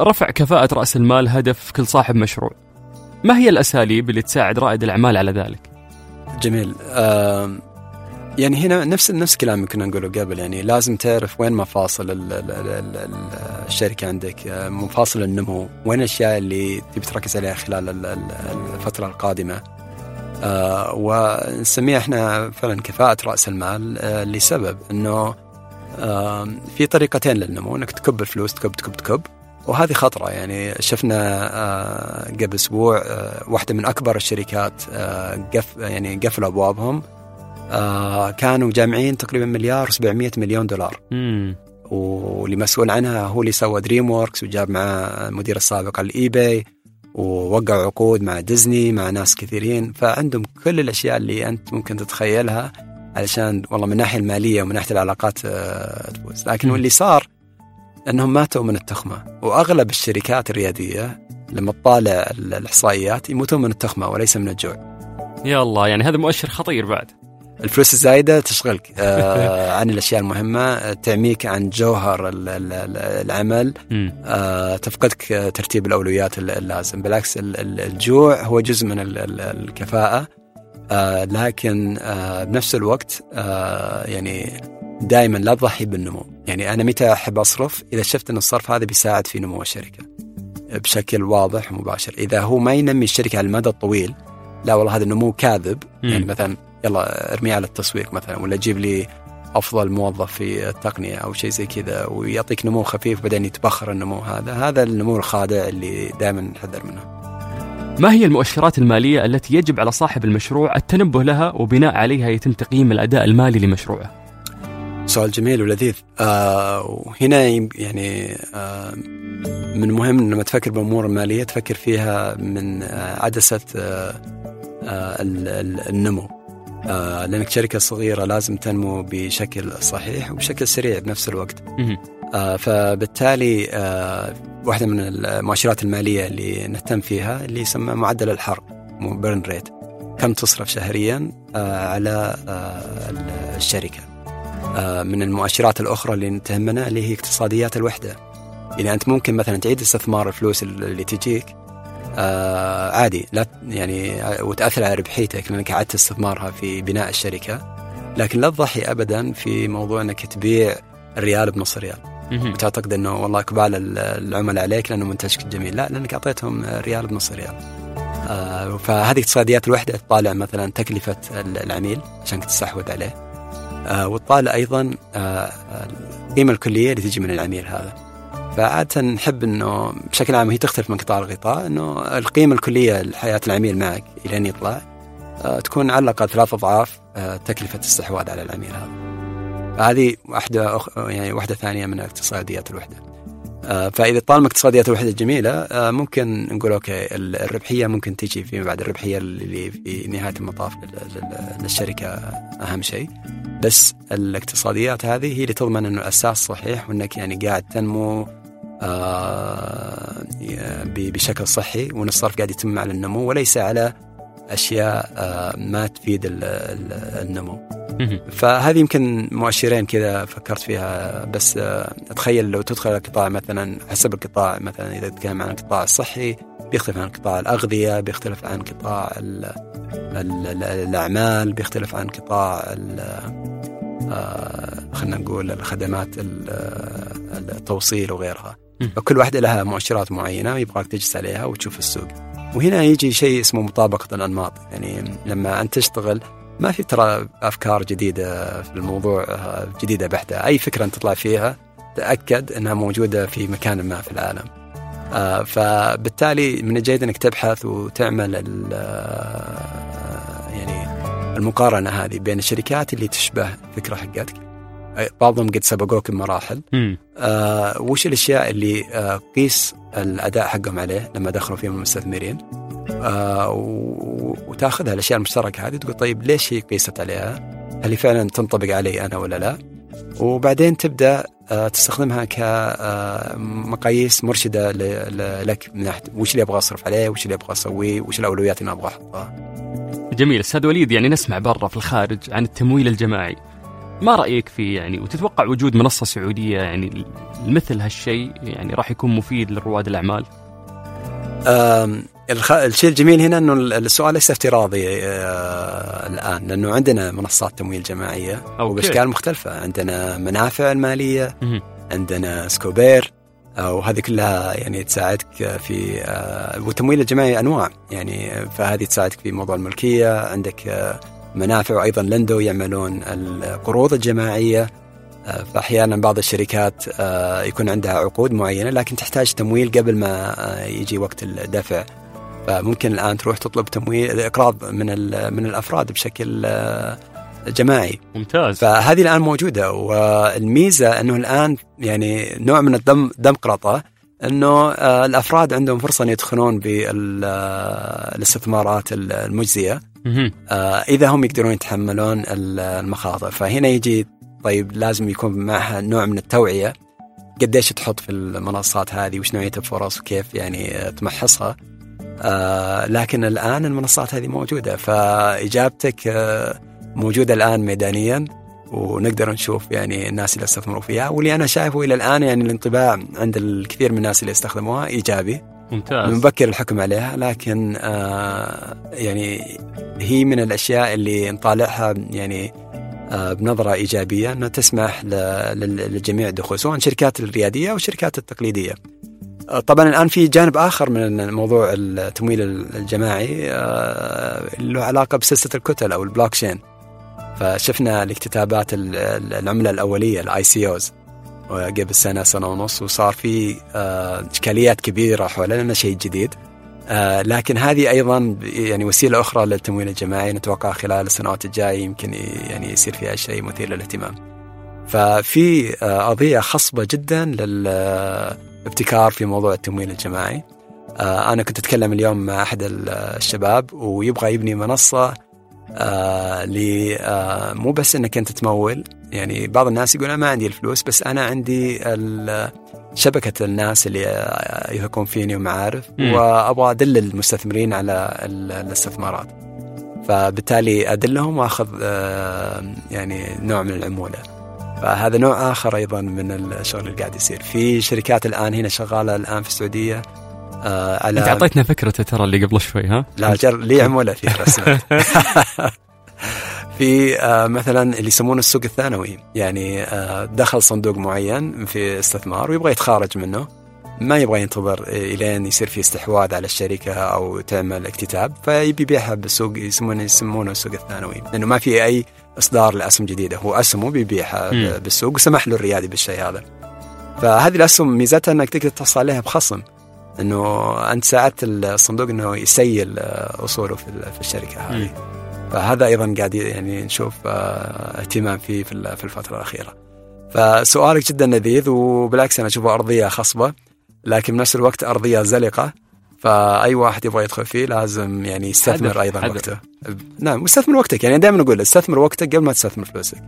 رفع كفاءة رأس المال هدف كل صاحب مشروع، ما هي الأساليب اللي تساعد رائد الأعمال على ذلك؟ جميل. يعني هنا نفس كلام كنا نقوله قبل، يعني لازم تعرف وين مفاصل الشركة عندك، مفاصل النمو، وين الأشياء اللي تبي تركز عليها خلال الفترة القادمة. ونسميها احنا فعلا كفاءة رأس المال، لسبب أنه في طريقتين للنمو، أنك تكب الفلوس تكب، وهذه خطرة. يعني شفنا قبل أسبوع واحدة من أكبر الشركات قفلوا أبوابهم، كانوا جامعين تقريبا $1.7 مليار. واللي مسؤول عنها هو اللي سوى دريم ووركس وجاب مع المدير السابق على الإي باي، ووقع عقود مع ديزني مع ناس كثيرين. فعندهم كل الأشياء اللي أنت ممكن تتخيلها علشان والله من ناحية المالية ومن ناحية العلاقات تفوز. لكن واللي صار أنهم ماتوا من التخمة، وأغلب الشركات الريادية لما تطالع الإحصائيات يموتون من التخمة وليس من الجوع. يا الله، يعني هذا مؤشر خطير. بعد الفلوس الزايدة تشغلك عن الأشياء المهمة، تعميك عن جوهر العمل، تفقدك ترتيب الأولويات اللازم. بالعكس الجوع هو جزء من الكفاءة، لكن بنفس الوقت يعني دائما لا تضحي بالنمو. يعني أنا متى أحب أصرف؟ إذا شفت أن الصرف هذا بيساعد في نمو الشركة بشكل واضح ومباشر. إذا هو ما ينمي الشركة على المدى الطويل، لا والله هذا النمو كاذب. يعني مثلا يلا ارمي على التسويق مثلا، ولا جيب لي أفضل موظف في التقنية أو شيء زي كذا، ويعطيك نمو خفيف بعدين يتبخر النمو هذا. هذا النمو الخادع اللي دائما نحذر منه. ما هي المؤشرات المالية التي يجب على صاحب المشروع التنبه لها وبناء عليها يتم تقييم الأداء المالي لمشروعه؟ سؤال جميل ولذيذ. وهنا يعني من المهم أن لما تفكر بأمور مالية تفكر فيها من عدسة النمو، لأنك شركة صغيرة لازم تنمو بشكل صحيح وبشكل سريع بنفس الوقت. فبالتالي واحدة من المؤشرات المالية اللي نهتم فيها اللي يسمى معدل الحرق، برن ريت، كم تصرف شهريا على الشركة. من المؤشرات الأخرى اللي تهمنا اللي هي اقتصاديات الوحدة، يعني أنت ممكن مثلا تعيد استثمار الفلوس اللي تجيك عادي لا يعني وتأثر على ربحيتك لأنك عدت استثمارها في بناء الشركة، لكن لا تضحي أبدا في موضوع أنك تبيع الريال بنص ريال وتعتقد أنه والله كبال العمل عليك لأنه منتجك جميل، لا، لأنك أعطيتهم ريال بنص ريال. فهذه اقتصاديات الوحدة، تطالع مثلا تكلفة العميل عشان تستحوذ عليه، وتطالع أيضا القيمة الكلية اللي تجي من العميل هذا. فعادة نحب أنه بشكل عام هي تختلف من قطاع لقطاع، أنه القيمة الكلية لحياة العميل معك إلى أن يطلع تكون على الأقل 3 أضعاف تكلفة الاستحواذ على العميل هذا. هذه واحدة يعني واحدة ثانية من اقتصاديات الوحدة. فإذا طالما اقتصاديات الوحدة جميلة ممكن نقول أوكي الربحية ممكن تيجي في بعد، الربحية اللي في نهاية المطاف للشركة أهم شيء، بس الاقتصاديات هذه هي اللي تضمن أنه الأساس صحيح وأنك يعني قاعد تنمو بشكل صحي، وأن الصرف قاعد يتم على النمو وليس على أشياء ما تفيد النمو. فهذه يمكن مؤشرين كذا فكرت فيها، بس أتخيل لو تدخل القطاع مثلا حسب القطاع، مثلا إذا تتكلم عن القطاع الصحي بيختلف عن قطاع الأغذية، بيختلف عن قطاع الأعمال، بيختلف عن قطاع خلنا نقول الخدمات التوصيل وغيرها. فكل واحدة لها مؤشرات معينة يبغاك تجلس عليها وتشوف السوق، وهنا يجي شيء اسمه مطابقة الأنماط. يعني لما أنت تشتغل ما في ترى أفكار جديدة في الموضوع جديدة بحتة، أي فكرة أنت تطلع فيها تأكد أنها موجودة في مكان ما في العالم. فبالتالي من الجيد أنك تبحث وتعمل يعني المقارنة هذه بين الشركات اللي تشبه فكرة حقتك، بعضهم قد سبقوك بمراحل. وش الأشياء اللي قيس الأداء حقهم عليه لما دخلوا فيهم المستثمرين، وتأخذها الأشياء المشتركة هذه تقول طيب ليش هي قيست عليها، هل فعلا تنطبق علي أنا ولا لا، وبعدين تبدأ تستخدمها كمقاييس مرشدة لك من ناحية وش اللي أبغى أصرف عليه، وش اللي أبغى أسويه، وش الأولويات اللي أبغى أحطها. جميل. أستاذ وليد، يعني نسمع برا في الخارج عن التمويل الجماعي، ما رأيك فيه يعني؟ وتتوقع وجود منصة سعودية يعني مثل هالشيء يعني راح يكون مفيد لرواد الأعمال؟ الشيء الجميل هنا أنه السؤال ليس افتراضي الآن، لأنه عندنا منصات تمويل جماعية وبأشكال مختلفة، عندنا منافع المالية، عندنا سكوبير، وهذه كلها يعني تساعدك في والتمويل الجماعي أنواع يعني، فهذه تساعدك في موضوع الملكية، عندك منافع، وأيضا لندو يعملون القروض الجماعية. فأحيانا بعض الشركات يكون عندها عقود معينة لكن تحتاج تمويل قبل ما يجي وقت الدفع، فممكن الآن تروح تطلب تمويل إقراض من الأفراد بشكل جماعي. ممتاز. فهذه الآن موجودة، والميزة أنه الآن يعني نوع من الدمقراطة أنه الأفراد عندهم فرصة أن يدخلون بالاستثمارات المجزية إذا هم يقدرون يتحملون المخاطر. فهنا يجي طيب لازم يكون معها نوع من التوعية، قديش تحط في المنصات هذه، وش نوعية الفرص، وكيف يعني تمحصها. لكن الآن المنصات هذه موجودة، فإجابتك موجودة الآن ميدانيا، ونقدر نشوف يعني الناس اللي استثمروا فيها، واللي أنا شايفه إلى الآن يعني الانطباع عند الكثير من الناس اللي استخدموها إيجابي. ممتاز. مبكر الحكم عليها، لكن يعني هي من الأشياء اللي نطالعها يعني بنظرة إيجابية، أنها تسمح للجميع الدخول، سواء شركات الريادية أو شركات التقليدية. طبعا الآن في جانب آخر من موضوع التمويل الجماعي له علاقة بسلسلة الكتل أو البلوكشين. فشفنا الاكتتابات العملة الأولية ICOs قبل سنة ونص، وصار في إشكاليات كبيرة حولها لأنه شيء جديد. لكن هذه أيضا يعني وسيلة أخرى للتمويل الجماعي، نتوقع خلال السنوات الجاية يمكن يعني يصير فيها شيء مثير للاهتمام. ففي قضية خصبة جدا للابتكار في موضوع التمويل الجماعي. أنا كنت أتكلم اليوم مع أحد الشباب ويبغى يبني منصة مو بس أنك أنت تمول، يعني بعض الناس يقول أنا ما عندي الفلوس بس أنا عندي شبكة الناس اللي يثقون فيني ومعارف وأبغى أدل المستثمرين على الاستثمارات، فبالتالي أدلهم وأخذ يعني نوع من العمولة. فهذا نوع آخر أيضا من الشغل اللي قاعد يصير في شركات الآن هنا شغالة الآن في السعودية. أنت أعطيتنا فكرة ترى اللي قبل شوي ها؟ لا لي عمولة فيه رسمت في مثلا اللي يسمونه السوق الثانوي، يعني دخل صندوق معين في استثمار ويبغى يتخارج منه، ما يبغى ينتظر إلين يصير في استحواذ على الشركة أو تعمل اكتتاب، فيبي يبيعها بالسوق، يسمونه السوق الثانوي لأنه ما في أي إصدار لأسهم جديدة، هو أسهمه بيبيعها بالسوق وسمح له الريادي بالشيء هذا. فهذه الأسهم ميزتها أنك تقدر تحصل عليها بخصم، أنه أنت ساعدت الصندوق أنه يسيل أصوله في الشركة هذه. فهذا أيضا قاعد يعني نشوف اهتمام فيه في الفترة الأخيرة. فسؤالك جدا لذيذ، وبالعكس أنا أشوفه أرضية خصبة لكن بنفس الوقت أرضية زلقة، فأي واحد يبغى يدخل فيه لازم يعني يستثمر أيضا وقته. نعم، استثمر وقتك، يعني دائما نقول استثمر وقتك قبل ما تستثمر فلوسك.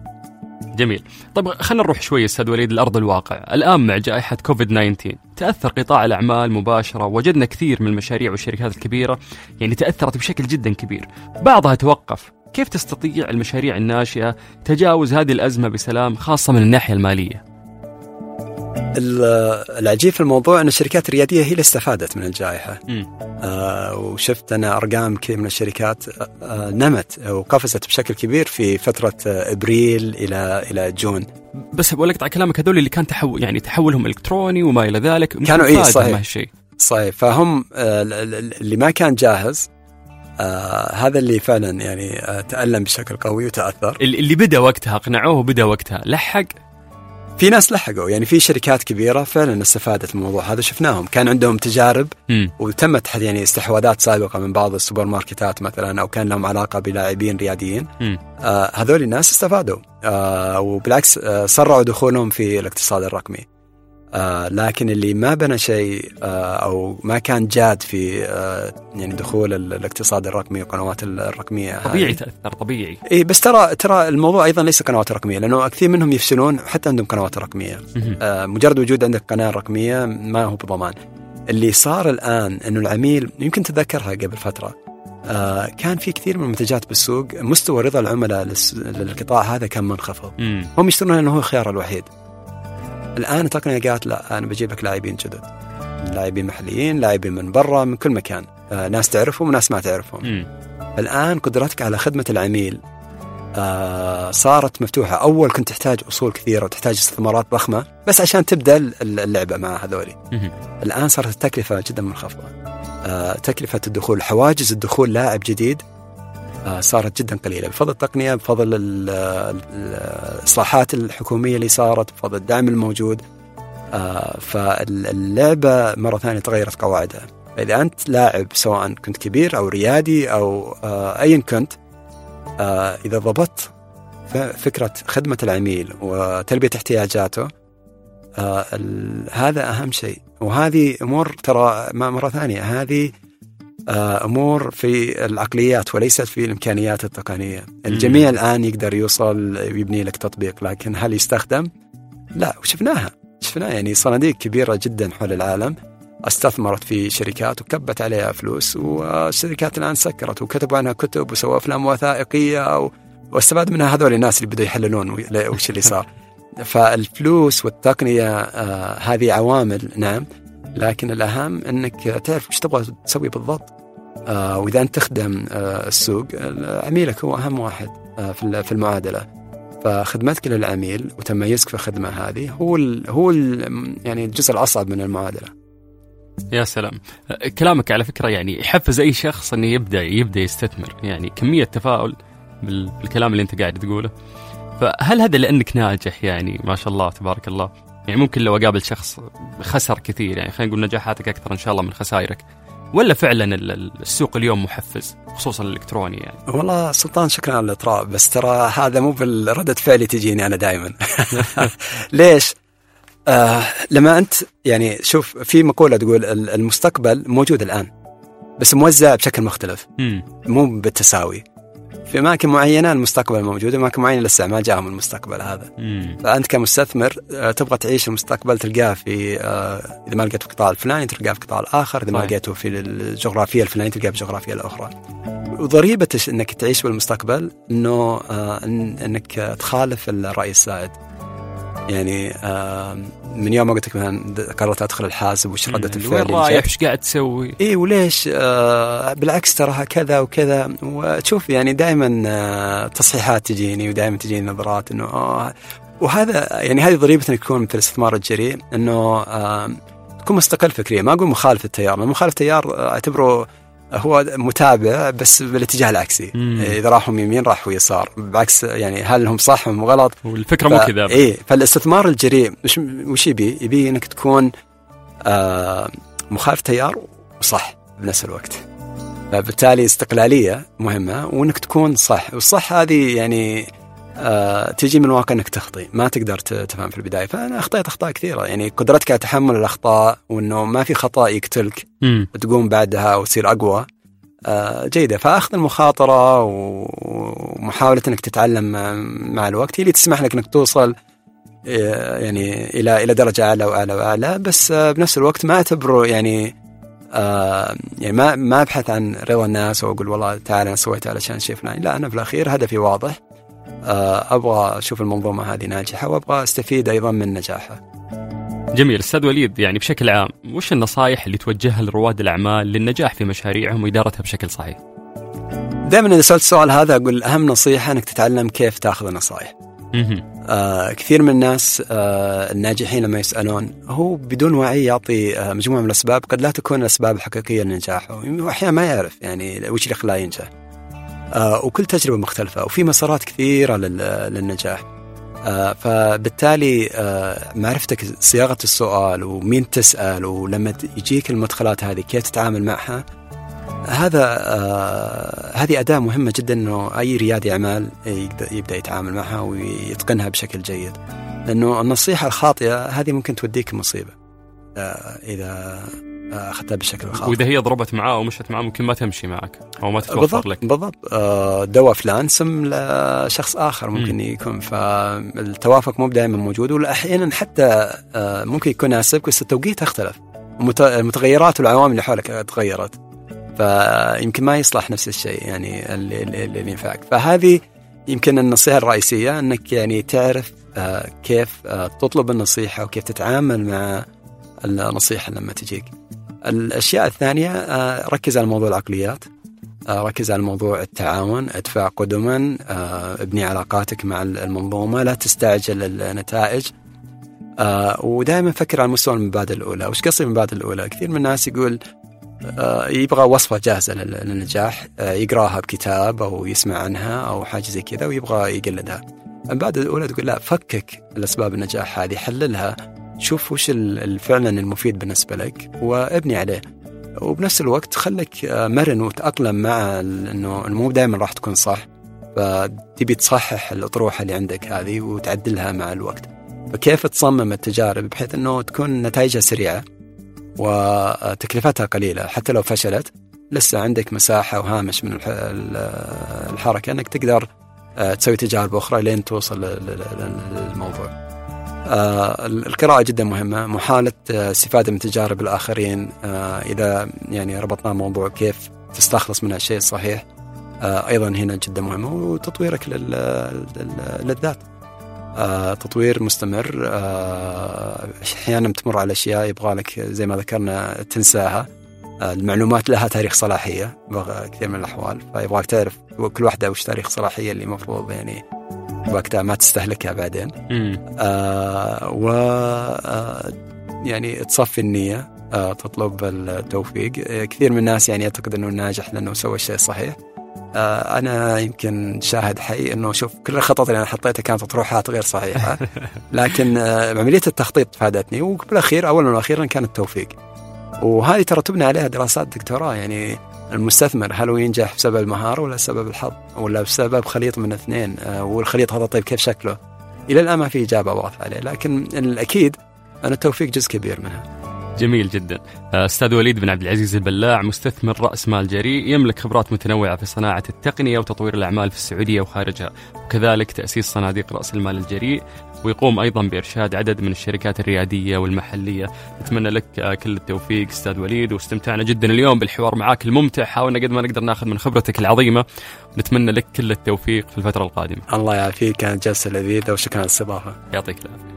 جميل. طب خلينا نروح شوي أستاذ وليد الأرض الواقع الآن. مع جائحة كوفيد-19 تأثر قطاع الأعمال مباشرة، وجدنا كثير من المشاريع والشركات الكبيرة يعني تأثرت بشكل جدا كبير، بعضها توقف. كيف تستطيع المشاريع الناشئة تجاوز هذه الأزمة بسلام، خاصة من الناحية المالية؟ العجيب في الموضوع أن الشركات الريادية هي اللي استفادت من الجائحة. وشفت أنا أرقام من الشركات نمت وقفزت بشكل كبير في فترة أبريل إلى جون. بس بقول لك على كلامك، هذول اللي كان تحولهم إلكتروني وما إلى ذلك كانوا صحيح، فهم اللي ما كان جاهز هذا اللي فعلا يعني تألم بشكل قوي وتأثر. اللي بدأ وقتها قنعوه وبدأ وقتها لحق، في ناس لحقوا، يعني في شركات كبيرة فعلا استفادت من الموضوع هذا، شفناهم كان عندهم تجارب وتمت يعني استحواذات سابقة من بعض السوبر ماركتات مثلا، أو كان لهم علاقة بلاعبين رياديين. هذول الناس استفادوا وبالعكس سرعوا دخولهم في الاقتصاد الرقمي. لكن اللي ما بنى شيء أو ما كان جاد في يعني دخول الاقتصاد الرقمي والقنوات الرقمية طبيعي تأثر طبيعي. إيه بس ترى الموضوع أيضا ليس قنوات رقمية، لأنه كثير منهم يفشلون حتى عندهم قنوات رقمية. مجرد وجود عندك قناة رقمية ما هو بضمان. اللي صار الآن أنه العميل يمكن تذكرها قبل فترة، كان في كثير من المنتجات بالسوق مستوى رضا العملاء للقطاع هذا كان منخفض، هم يشترونه لأنه هو الخيار الوحيد. الآن التقنية قالت لا، أنا بجيب لك لاعبين جدد، لاعبين محليين، لاعبين من برا، من كل مكان، ناس تعرفهم وناس ما تعرفهم. الآن قدرتك على خدمة العميل صارت مفتوحة. أول كنت تحتاج أصول كثيرة وتحتاج استثمارات ضخمة بس عشان تبدأ اللعبة مع هذولي. الآن صارت التكلفة جدا منخفضة، تكلفة الدخول، حواجز الدخول لاعب جديد صارت جدا قليلة بفضل التقنية، بفضل الإصلاحات الحكومية اللي صارت، بفضل الدعم الموجود. فاللعبة مرة ثانية تغيرت قواعدها. إذا أنت لاعب سواء كنت كبير أو ريادي أو أيا كنت، إذا ضبطت فكرة خدمة العميل وتلبية احتياجاته، هذا أهم شيء. وهذه أمور ترى مرة ثانية هذه أمور في العقليات وليست في الإمكانيات التقنية. الجميع الآن يقدر يوصل يبني لك تطبيق، لكن هل يستخدم؟ لا. وشفناها يعني صناديق كبيرة جدا حول العالم استثمرت في شركات وكبت عليها فلوس، والشركات الآن سكرت وكتبوا عنها كتب وسووا أفلام وثائقية واستفاد منها هذول الناس اللي بدوا يحللون وش اللي صار. فالفلوس والتقنية هذه عوامل نعم، لكن الأهم أنك تعرف إيش تبغى تسوي بالضبط. وإذا أنت تخدم السوق، عميلك هو أهم واحد في المعادلة، فخدمتك للعميل وتميزك في الخدمة هذه هو ال يعني الجزء الأصعب من المعادلة. يا سلام، كلامك على فكرة يعني يحفز أي شخص أنه يبدأ يستثمر، يعني كمية تفاؤل بالكلام اللي أنت قاعد تقوله. فهل هذا لأنك ناجح يعني ما شاء الله تبارك الله؟ يعني ممكن لو أقابل شخص خسر كثير، يعني خلينا نقول نجاحاتك أكثر إن شاء الله من خسائرك، ولا فعلا السوق اليوم محفز خصوصا الإلكتروني يعني؟ والله سلطان شكرا على الإطراء، بس ترى هذا مو بالردة فعلي تجيني أنا دائما. ليش؟ لما أنت يعني شوف في مقولة تقول المستقبل موجود الآن بس موزع بشكل مختلف، مو بالتساوي. في أماكن معينة المستقبل موجود، أماكن معينة لسه ما جاء من المستقبل هذا. فأنت كمستثمر تبغى تعيش المستقبل، تلقاه في إذا ما لقيته في القطاع الفلاني تلقاه في القطاع الآخر، إذا ما لقيته في الجغرافية الفلانية تلقاه في الجغرافية الأخرى. وضريبة إنك تعيش بالمستقبل إنه إنك تخالف الرأي السائد. يعني من يوم ما قلت لك مثلا قررت أدخل الحاسب وش ردة الفعل رايح وش قاعد تسوي إيه وليش، بالعكس تراها كذا وكذا. وتشوف يعني دائما تصحيحات تجيني ودائما تجيني نظرات إنه وهذا يعني هذه ضريبة إنك تكون مثل الاستثمار الجريء، إنه تكون مستقل فكريا. ما أقول مخالف التيار، مخالف التيار أعتبره هو متابع بس بالاتجاه العكسي. إذا راحوا يمين راحوا يسار، بعكس يعني هل هم صح هم غلط، والفكرة مو كذا. إيه، فالاستثمار الجريء وش يبي إنك تكون مخالف تيار وصح بنفس الوقت، فبالتالي استقلالية مهمة وإنك تكون صح. والصح هذه يعني تجي من واقع إنك تخطي، ما تقدر تفهم في البداية. فأنا أخطأت أخطاء كثيرة، يعني قدرتك على تحمل الأخطاء وإنه ما في خطأ يقتلك وتقوم بعدها وتصير أقوى جيدة. فأخذ المخاطرة ومحاولة إنك تتعلم مع الوقت هي اللي تسمح لك إنك توصل يعني إلى درجة أعلى وأعلى وأعلى. بس بنفس الوقت ما أعتبره يعني ما أبحث عن رضا الناس وأقول والله تعالى أنا سويت علشان شيء فلان. لا، أنا في الأخير هدفي واضح، أبغى أشوف المنظومة هذه ناجحة وأبغى أستفيد أيضا من نجاحها. جميل. أستاذ وليد، يعني بشكل عام وش النصائح اللي توجهها لرواد الأعمال للنجاح في مشاريعهم وإدارتها بشكل صحيح؟ دائما إذا سألت السؤال هذا أقول أهم نصيحة أنك تتعلم كيف تأخذ النصائح. كثير من الناس الناجحين لما يسألون هو بدون وعي يعطي مجموعة من الأسباب قد لا تكون الأسباب الحقيقية لنجاحه، وأحيانا ما يعرف يعني وش اللي خلاه ينجح. وكل تجربة مختلفة وفي مسارات كثيرة للنجاح. فبالتالي معرفتك صياغة السؤال ومين تسأل ولما يجيك المدخلات هذه كيف تتعامل معها، هذه أداة مهمة جدا إنه أي ريادي أعمال يبدأ يتعامل معها ويتقنها بشكل جيد، لأنه النصيحة الخاطئة هذه ممكن توديك مصيبة إذا أخذتها بشكل خاطئ، وإذا هي ضربت معاه ومشت معاه ممكن ما تمشي معك أو ما تتوفر لك. بالضبط. دواء فلان سم لشخص آخر ممكن يكون، فالتوافق مو دائما موجود، والأحيانا حتى ممكن يكون ناسبك بس التوقيت اختلف، المتغيرات والعوامل اللي حولك تغيرت، فيمكن ما يصلح نفس الشيء يعني اللي ينفعك. فهذه يمكن النصيحة الرئيسية، أنك يعني تعرف كيف تطلب النصيحة وكيف تتعامل مع النصيحة لما تجيك. الأشياء الثانية، ركز على موضوع العقليات، ركز على موضوع التعاون، ادفع قدما، ابني علاقاتك مع المنظومة، لا تستعجل النتائج، ودائما فكر على مستوى المبادئ الأولى. وش قصدي المبادئ الأولى؟ كثير من الناس يقول يبغى وصفة جاهزة للنجاح، يقراها بكتاب أو يسمع عنها أو حاجة زي كذا ويبغى يقلدها. المبادئ الأولى تقول لا، فكك الأسباب النجاح هذه، حللها، شوف وش فعلا المفيد بالنسبة لك وابني عليه، وبنفس الوقت خلك مرن وتأقلم مع إنه مو دائما راح تكون صح، فتبي تصحح الأطروحة اللي عندك هذه وتعدلها مع الوقت. فكيف تصمم التجارب بحيث إنه تكون نتائجها سريعة وتكلفتها قليلة، حتى لو فشلت لسه عندك مساحة وهامش من الحركة أنك تقدر تسوي تجارب أخرى لين توصل للموضوع. القراءة جدا مهمة، محاولة استفادة من تجارب الآخرين، إذا يعني ربطنا موضوع كيف تستخلص منها الشيء الصحيح أيضا هنا جدا مهمة، وتطويرك للذات، تطوير مستمر. أحيانا تمر على أشياء يبغالك زي ما ذكرنا تنساها، المعلومات لها تاريخ صلاحية كثير من الأحوال، فيبغاك تعرف كل واحدة وش تاريخ صلاحية اللي مفروض يعني وقتها ما تستهلكها بعدين. و يعني تصفي النية، تطلب التوفيق. كثير من الناس يعني يعتقد أنه ناجح لأنه سوى الشيء الصحيح. أنا يمكن شاهد حي أنه شوف كل الخطط اللي أنا حطيتها كانت أطروحات غير صحيحة، لكن عملية التخطيط فادتني، وبالأخير أولا وأخيرا كان التوفيق. وهذه ترى تبنى عليها دراسات دكتوراه. يعني المستثمر هل هو ينجح بسبب المهارة ولا بسبب الحظ ولا بسبب خليط من اثنين، والخليط هذا طيب كيف شكله؟ إلى الآن ما في إجابة واضحة عليه، لكن الأكيد أن التوفيق جزء كبير منها. جميل جدا. أستاذ وليد بن عبد العزيز البلاع، مستثمر رأس مال جريء، يملك خبرات متنوعة في صناعة التقنية وتطوير الأعمال في السعودية وخارجها، وكذلك تأسيس صناديق رأس المال الجريء، ويقوم أيضا بإرشاد عدد من الشركات الريادية والمحلية. أتمنى لك كل التوفيق أستاذ وليد، واستمتعنا جدا اليوم بالحوار معك الممتع، حاولنا قد ما نقدر ناخذ من خبرتك العظيمة، ونتمنى لك كل التوفيق في الفترة القادمة. الله يعافيك، كانت جلسة لذيذة وشكرا على الاستضافة. يعطيك العافية.